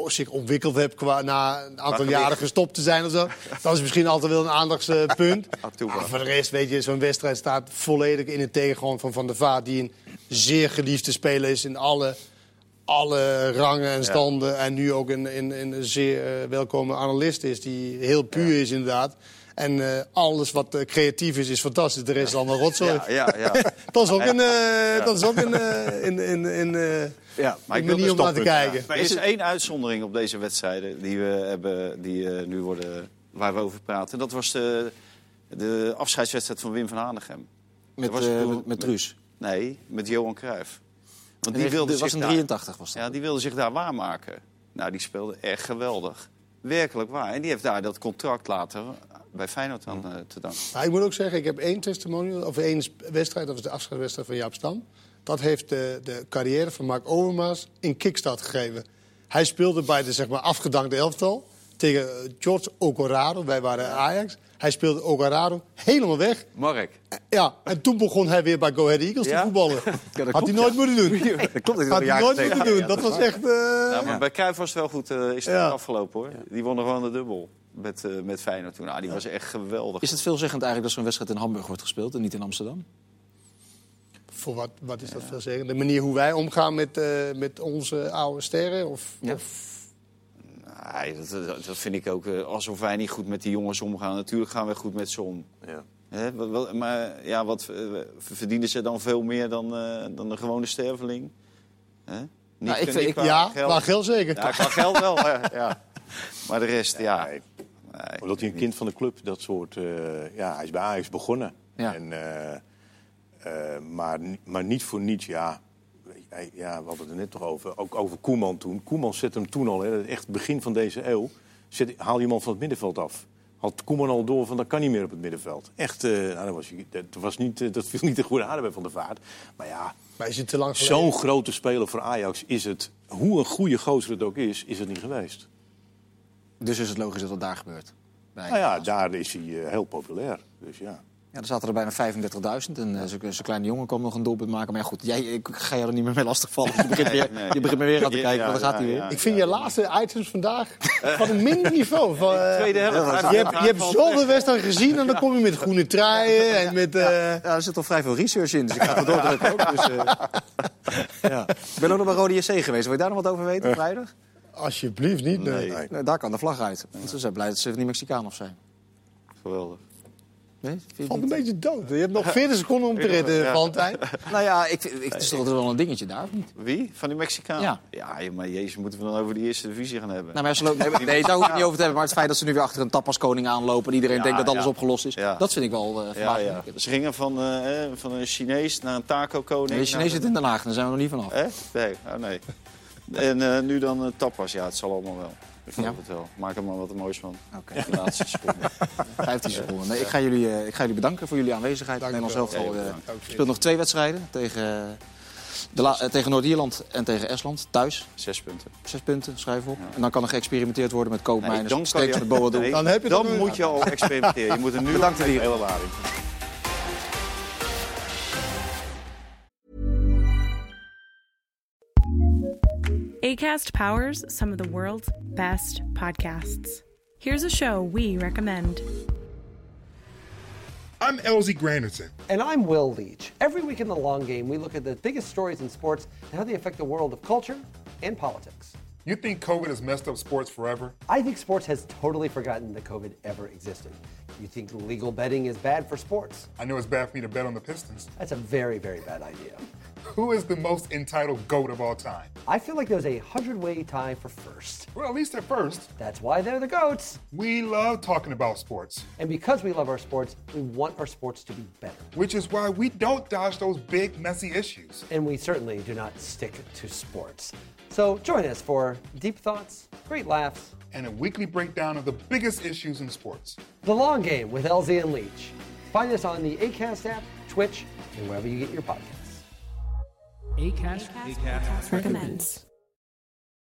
zich ontwikkeld heeft... na een aantal jaren gestopt te zijn of zo. Dat is misschien altijd wel een aandachtspunt. Maar voor de rest, weet je, zo'n wedstrijd staat volledig in het tegengrond van Van der Vaart... die een zeer geliefde speler is in alle rangen en standen. En nu ook een zeer welkome analist is, die heel puur is inderdaad. En alles wat creatief is fantastisch. De rest is allemaal rotzooi. Ja. Dat is ook een manier om naar te kijken. Ja. Er is 1 uitzondering op deze wedstrijden die we hebben, waar we over praten. Dat was de afscheidswedstrijd van Wim van Hanegem. Met Truus? Nee, met Johan Cruijff. Want was in 83 was dat? Ja, die wilde zich daar waarmaken. Nou, die speelde echt geweldig. Werkelijk waar. En die heeft daar dat contract later... bij Feyenoord dan te danken. Maar ik moet ook zeggen, ik heb 1 testimonial, of 1 wedstrijd... dat was de afscheidswedstrijd van Jaap Stam. Dat heeft de carrière van Mark Overmars een kickstart gegeven. Hij speelde bij de afgedankte elftal tegen George Ocorado. Wij waren Ajax. Hij speelde Ocorado helemaal weg. Mark. Ja, en toen begon hij weer bij Go Ahead Eagles te voetballen. Ja, had hij nooit moeten doen. Nee, dat klopt. Had hij nooit moeten doen. Dat was echt... Nou, maar bij Cruijff was het wel goed is het afgelopen, hoor. Ja. Die wonnen gewoon de dubbel. Met Feyenoord toen. Die was echt geweldig. Is het veelzeggend eigenlijk dat zo'n wedstrijd in Hamburg wordt gespeeld... en niet in Amsterdam? Voor wat is dat veelzeggend? De manier hoe wij omgaan met onze oude sterren? Nee, dat vind ik ook... alsof wij niet goed met die jongens omgaan. Natuurlijk gaan we goed met ze om. Ja. Maar ja, wat verdienen ze dan veel meer dan de gewone sterveling? Qua geld zeker. Ja, qua geld wel, ja. Maar de rest, Nee. Omdat hij een kind van de club, dat soort... hij is bij Ajax begonnen. Ja. En, maar niet voor niets, we hadden het er net nog over. Ook over Koeman toen. Koeman zet hem toen al, echt begin van deze eeuw... haal je man van het middenveld af. Had Koeman al door van, dat kan niet meer op het middenveld. Echt, dat viel niet de goede aarde bij Van der Vaart. Maar ja... Maar is het te lang geleden? Zo'n grote speler voor Ajax is het... Hoe een goede gozer het ook is het niet geweest. Dus is het logisch dat dat daar gebeurt? Daar is hij heel populair. Dus ja. Ja, er zaten er bijna 35.000 en zo'n kleine jongen kwam nog een doelpunt maken. Maar ja, goed, ik ga jou er niet meer mee lastigvallen. Je begint me weer aan te kijken, dan gaat hij weer. Ik vind je laatste items vandaag van een minder niveau. Van, tweede helft. Je hebt zoveel wedstrijden gezien en dan kom je met groene truien en met... er zit al vrij veel research in, dus ik ga het doordrukken ook. Dus, Ik ben ook nog bij Rode JC geweest. Wil je daar nog wat over weten, vrijdag? Alsjeblieft niet. Nee, daar kan de vlag uit. Ja. Ze zijn blij dat ze niet Mexicaan of zijn. Geweldig. Nee? Valt een beetje dood. Je hebt nog 40 seconden om te redden, Valentijn. Nou ja, het is toch wel een dingetje daar, of niet? Wie? Van die Mexicaan? Ja, maar jezus, moeten we dan over die eerste divisie gaan hebben? Nou, maar nee, daar hoef ik niet over te hebben. Maar het feit dat ze nu weer achter een tappaskoning aanlopen... en iedereen denkt dat alles opgelost is... dat vind ik wel vermakelijk. Ja. Ze gingen van een Chinees naar een taco-koning. De Chinees zit in Den Haag, daar zijn we nog niet vanaf. Nee, En nu dan tapas. Ja, het zal allemaal wel. Ik vond het wel. Maak er maar wat moois van. Okay. De laatste seconde. 15 seconden. Nee, ik ga jullie bedanken voor jullie aanwezigheid. Nederlands elftal speelt nog 2 wedstrijden. Tegen Noord-Ierland en tegen Estland. Thuis. 6 punten. 6 punten, schrijf op. Ja. En dan kan er geëxperimenteerd worden met Koopmeiners, Stengs, met Boadu. Nee, dan moet je al experimenteren. Je moet er nu aan de hele lading. Acast powers some of the world's best podcasts. Here's a show we recommend. I'm Elsie Granderson. And I'm Will Leach. Every week in The Long Game, we look at the biggest stories in sports and how they affect the world of culture and politics. You think COVID has messed up sports forever? I think sports has totally forgotten that COVID ever existed. You think legal betting is bad for sports? I know it's bad for me to bet on the Pistons. That's a very, very bad idea. Who is the most entitled GOAT of all time? I feel like there's a 100-way tie for first. Well, at least they're first. That's why they're the GOATs. We love talking about sports. And because we love our sports, we want our sports to be better. Which is why we don't dodge those big, messy issues. And we certainly do not stick to sports. So join us for deep thoughts, great laughs, and a weekly breakdown of the biggest issues in sports. The Long Game with LZ and Leach. Find us on the Acast app, Twitch, and wherever you get your podcasts. Acast recommends.